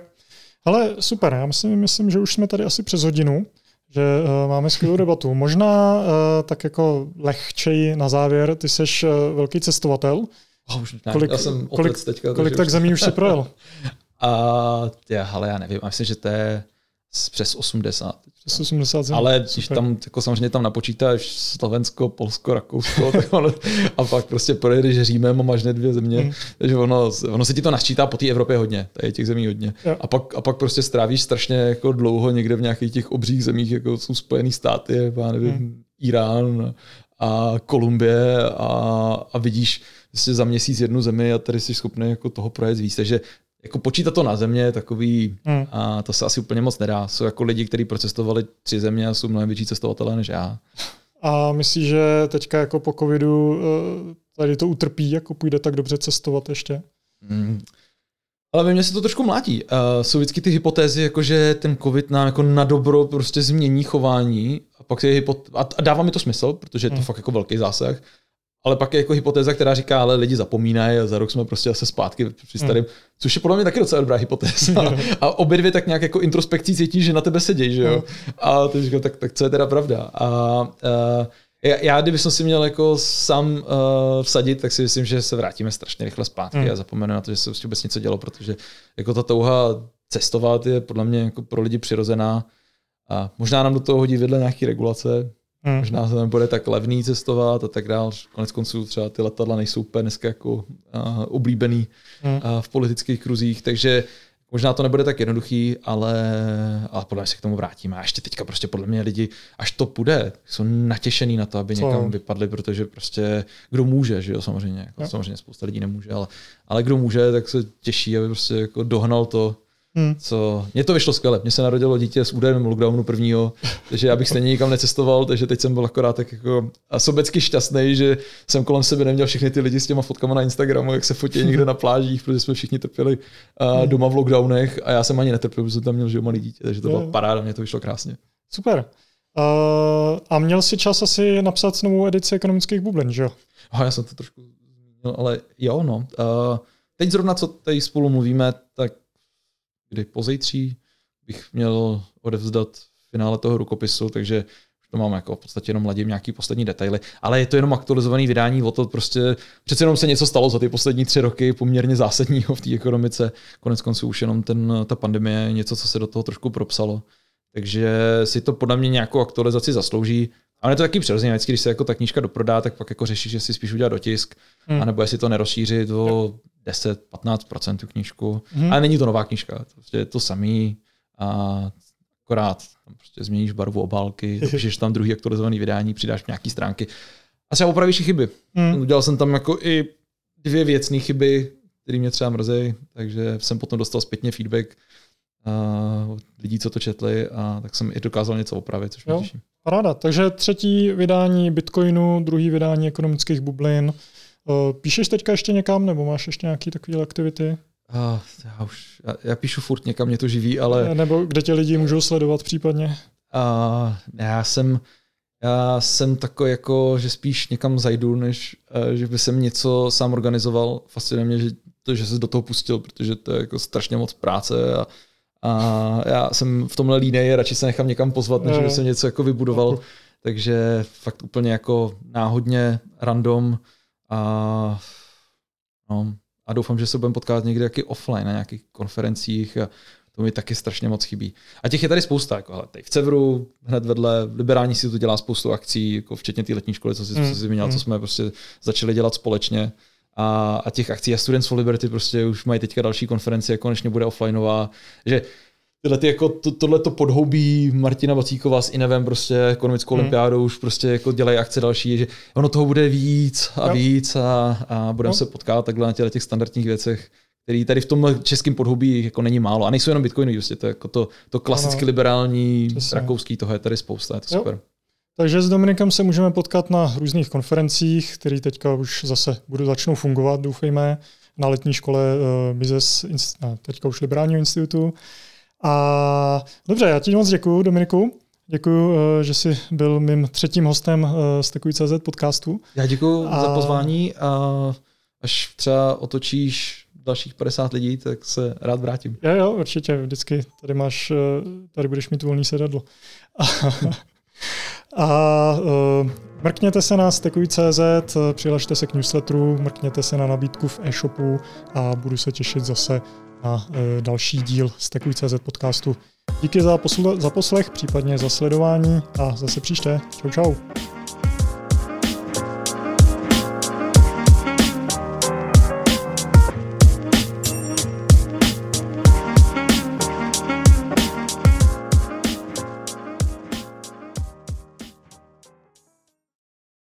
Ale super, já myslím, myslím, že už jsme tady asi přes hodinu, že uh, máme skvělou debatu. Možná uh, tak jako lehčej na závěr, ty seš uh, velký cestovatel. Oh, už ne, kolik, já jsem kolik, teďka, kolik tak už... zemí už si projel? A, já, ale já nevím, já myslím, že to je přes osmdesát. Přes osmdesát zemí. Ale když tam, jako samozřejmě tam napočítáš Slovensko, Polsko, Rakousko tak ono, a pak prostě projedeš Římem a máš ne dvě země. Hmm. Takže ono, ono se ti to nasčítá po té Evropě hodně. Tady je těch zemí hodně. Yeah. A, pak, a pak prostě strávíš strašně jako dlouho někde v nějakých těch obřích zemích, jako jsou Spojené státy, já nevím, hmm. Irán a Kolumbie a, a vidíš prostě za měsíc jednu zemi a tady jsi schopný jako toho projet víc. Takže jako počítat to na země, takový, hmm. a to se asi úplně moc nedá. Jsou jako lidi, kteří procestovali tři země a jsou mnohem větší cestovatelé než já. A myslíš, že teďka jako po covidu tady to utrpí, jako půjde tak dobře cestovat ještě? Hmm. Ale ve mně se to trošku mlátí. Uh, jsou vždycky ty hypotézy, jako že ten covid nám jako na dobro prostě změní chování a pak je hypot... a dává mi to smysl, protože je to hmm. fakt jako velký zásah. Ale pak je jako hypotéza, která říká, ale lidi zapomínají a za rok jsme prostě zase zpátky při starým, mm. což je podle mě taky docela dobrá hypotéza. A, a obě dvě tak nějak jako introspekcí cítíš, že na tebe sedí, že jo? A ty říkám, tak, tak co je teda pravda? A, a já, kdybych si měl jako sám uh, vsadit, tak si myslím, že se vrátíme strašně rychle zpátky mm. a zapomenu na to, že se už vůbec něco dělo, protože jako ta touha cestovat je podle mě jako pro lidi přirozená. A možná nám do toho hodí vedle nějaký regulace. Hmm. Možná se tam bude tak levný cestovat a tak dál. Konec konců třeba ty letadla nejsou úplně dneska jako uh, oblíbený hmm. uh, v politických kruzích, takže možná to nebude tak jednoduchý, ale, ale podle mě se k tomu vrátíme. A ještě teďka prostě podle mě lidi, až to půjde, jsou natěšený na to, aby někam Co? vypadli, protože prostě kdo může, že jo, samozřejmě. Jako, yeah. Samozřejmě spousta lidí nemůže, ale, ale kdo může, tak se těší, aby prostě jako dohnal to, Hmm. co, mně to vyšlo skvěle. Mně se narodilo dítě s údajným lockdownu prvního, takže já bych stejně nikam necestoval, takže teď jsem byl akorát tak jako sobecky šťastný, že jsem kolem sebe neměl všechny ty lidi s těma fotkama na Instagramu, jak se fotí někde na plážích, protože jsme všichni trpěli uh, doma v lockdownech a já jsem ani netrpěl, protože jsem tam měl, že malý dítě, takže to byla paráda, mně to vyšlo krásně. Super. Uh, a měl jsi čas asi napsat novou edici ekonomických bublin, že jo? Oh, já jsem to trošku zmínil, ale jo, no. Uh, teď zrovna, co tady spolu mluvíme, tak kdy pozejtří bych měl odevzdat finále toho rukopisu, takže to mám jako v podstatě jenom ladím nějaký poslední detaily, ale je to jenom aktualizovaný vydání, o to prostě přece jenom se něco stalo za ty poslední tři roky poměrně zásadního v té ekonomice, konec konců už jenom ten, ta pandemie je něco, co se do toho trošku propsalo, takže si to podle mě nějakou aktualizaci zaslouží. A je to taky přirozeně, vždycky, když se jako ta knížka doprodá, tak pak jako řešíš, jestli spíš udělat dotisk, hmm. anebo jestli to nerozšířit o deset až patnáct procent tu knížku. Hmm. Ale není to nová knížka, to prostě je to samý, a akorát tam prostě změníš barvu obálky, dopíšeš tam druhý aktualizovaný vydání, přidáš nějaký stránky a třeba opravíš chyby. Hmm. Udělal jsem tam jako i dvě věcné chyby, které mě třeba mrzí, takže jsem potom dostal zpětně feedback od lidí, co to četli, a tak jsem i dokázal něco opravit, což mě těší. Paráda. Takže třetí vydání Bitcoinu, druhý vydání ekonomických bublin. Píšeš teďka ještě někam, nebo máš ještě nějaké takové aktivity? Uh, já, už, já, já píšu furt někam, mě to živí, ale... Nebo kde tě lidi můžou sledovat případně? Uh, já jsem já jsem takový, jako, že spíš někam zajdu, než uh, že by jsem něco sám organizoval. Fascinuje mě, že, to, že se do toho pustil, protože to je jako strašně moc práce a A já jsem v tomhle línej, radši se nechám někam pozvat, než bych jsem něco jako vybudoval. Takže fakt úplně jako náhodně, random. A, no, a doufám, že se budeme potkávat někde taky offline na nějakých konferencích. A to mi taky strašně moc chybí. A těch je tady spousta. Jako, hele, tady v Severu, hned vedle, Liberální institut dělá spoustu akcí, jako včetně té letní školy, co jsi mm, zmínil, mm. co jsme prostě začali dělat společně. A, a těch akcí a Students for Liberty prostě už mají teďka další konferenci, konečně bude offlineová, že tyhle ty jako to, tohleto podhoubí Martina Vacíková s Inevem prostě ekonomickou hmm. olympiádou už prostě jako dělají akce další, že ono toho bude víc a no. víc a, a budeme no. se potkávat takhle na těchto těch standardních věcech, který tady v tom českém podhoubí jako není málo a nejsou jenom bitcoiny, prostě to, jako to, to klasicky no. liberální, Přesně. rakouský, toho je tady spousta, je to jo. super. Takže s Dominikem se můžeme potkat na různých konferencích, které teďka už zase budou začnou fungovat, doufejme, na letní škole uh, Mises, teďka už Liberálního institutu. A dobře, já ti moc děkuju, Dominiku. Děkuji, že jsi byl mým třetím hostem z Stekuj tečka cé zet podcastu. Já děkuji a... za pozvání a až třeba otočíš dalších padesát lidí, tak se rád vrátím. Jo, jo, určitě. Vždycky tady máš, tady budeš mít volný sedadlo. A uh, mrkněte se na Stekuj tečka cé zet, přihlašte se k newsletteru, mrkněte se na nabídku v e-shopu a budu se těšit zase na uh, další díl Stekuj tečka cé zet podcastu. Díky za, posle- za poslech, případně za sledování a zase příště. Čau, čau.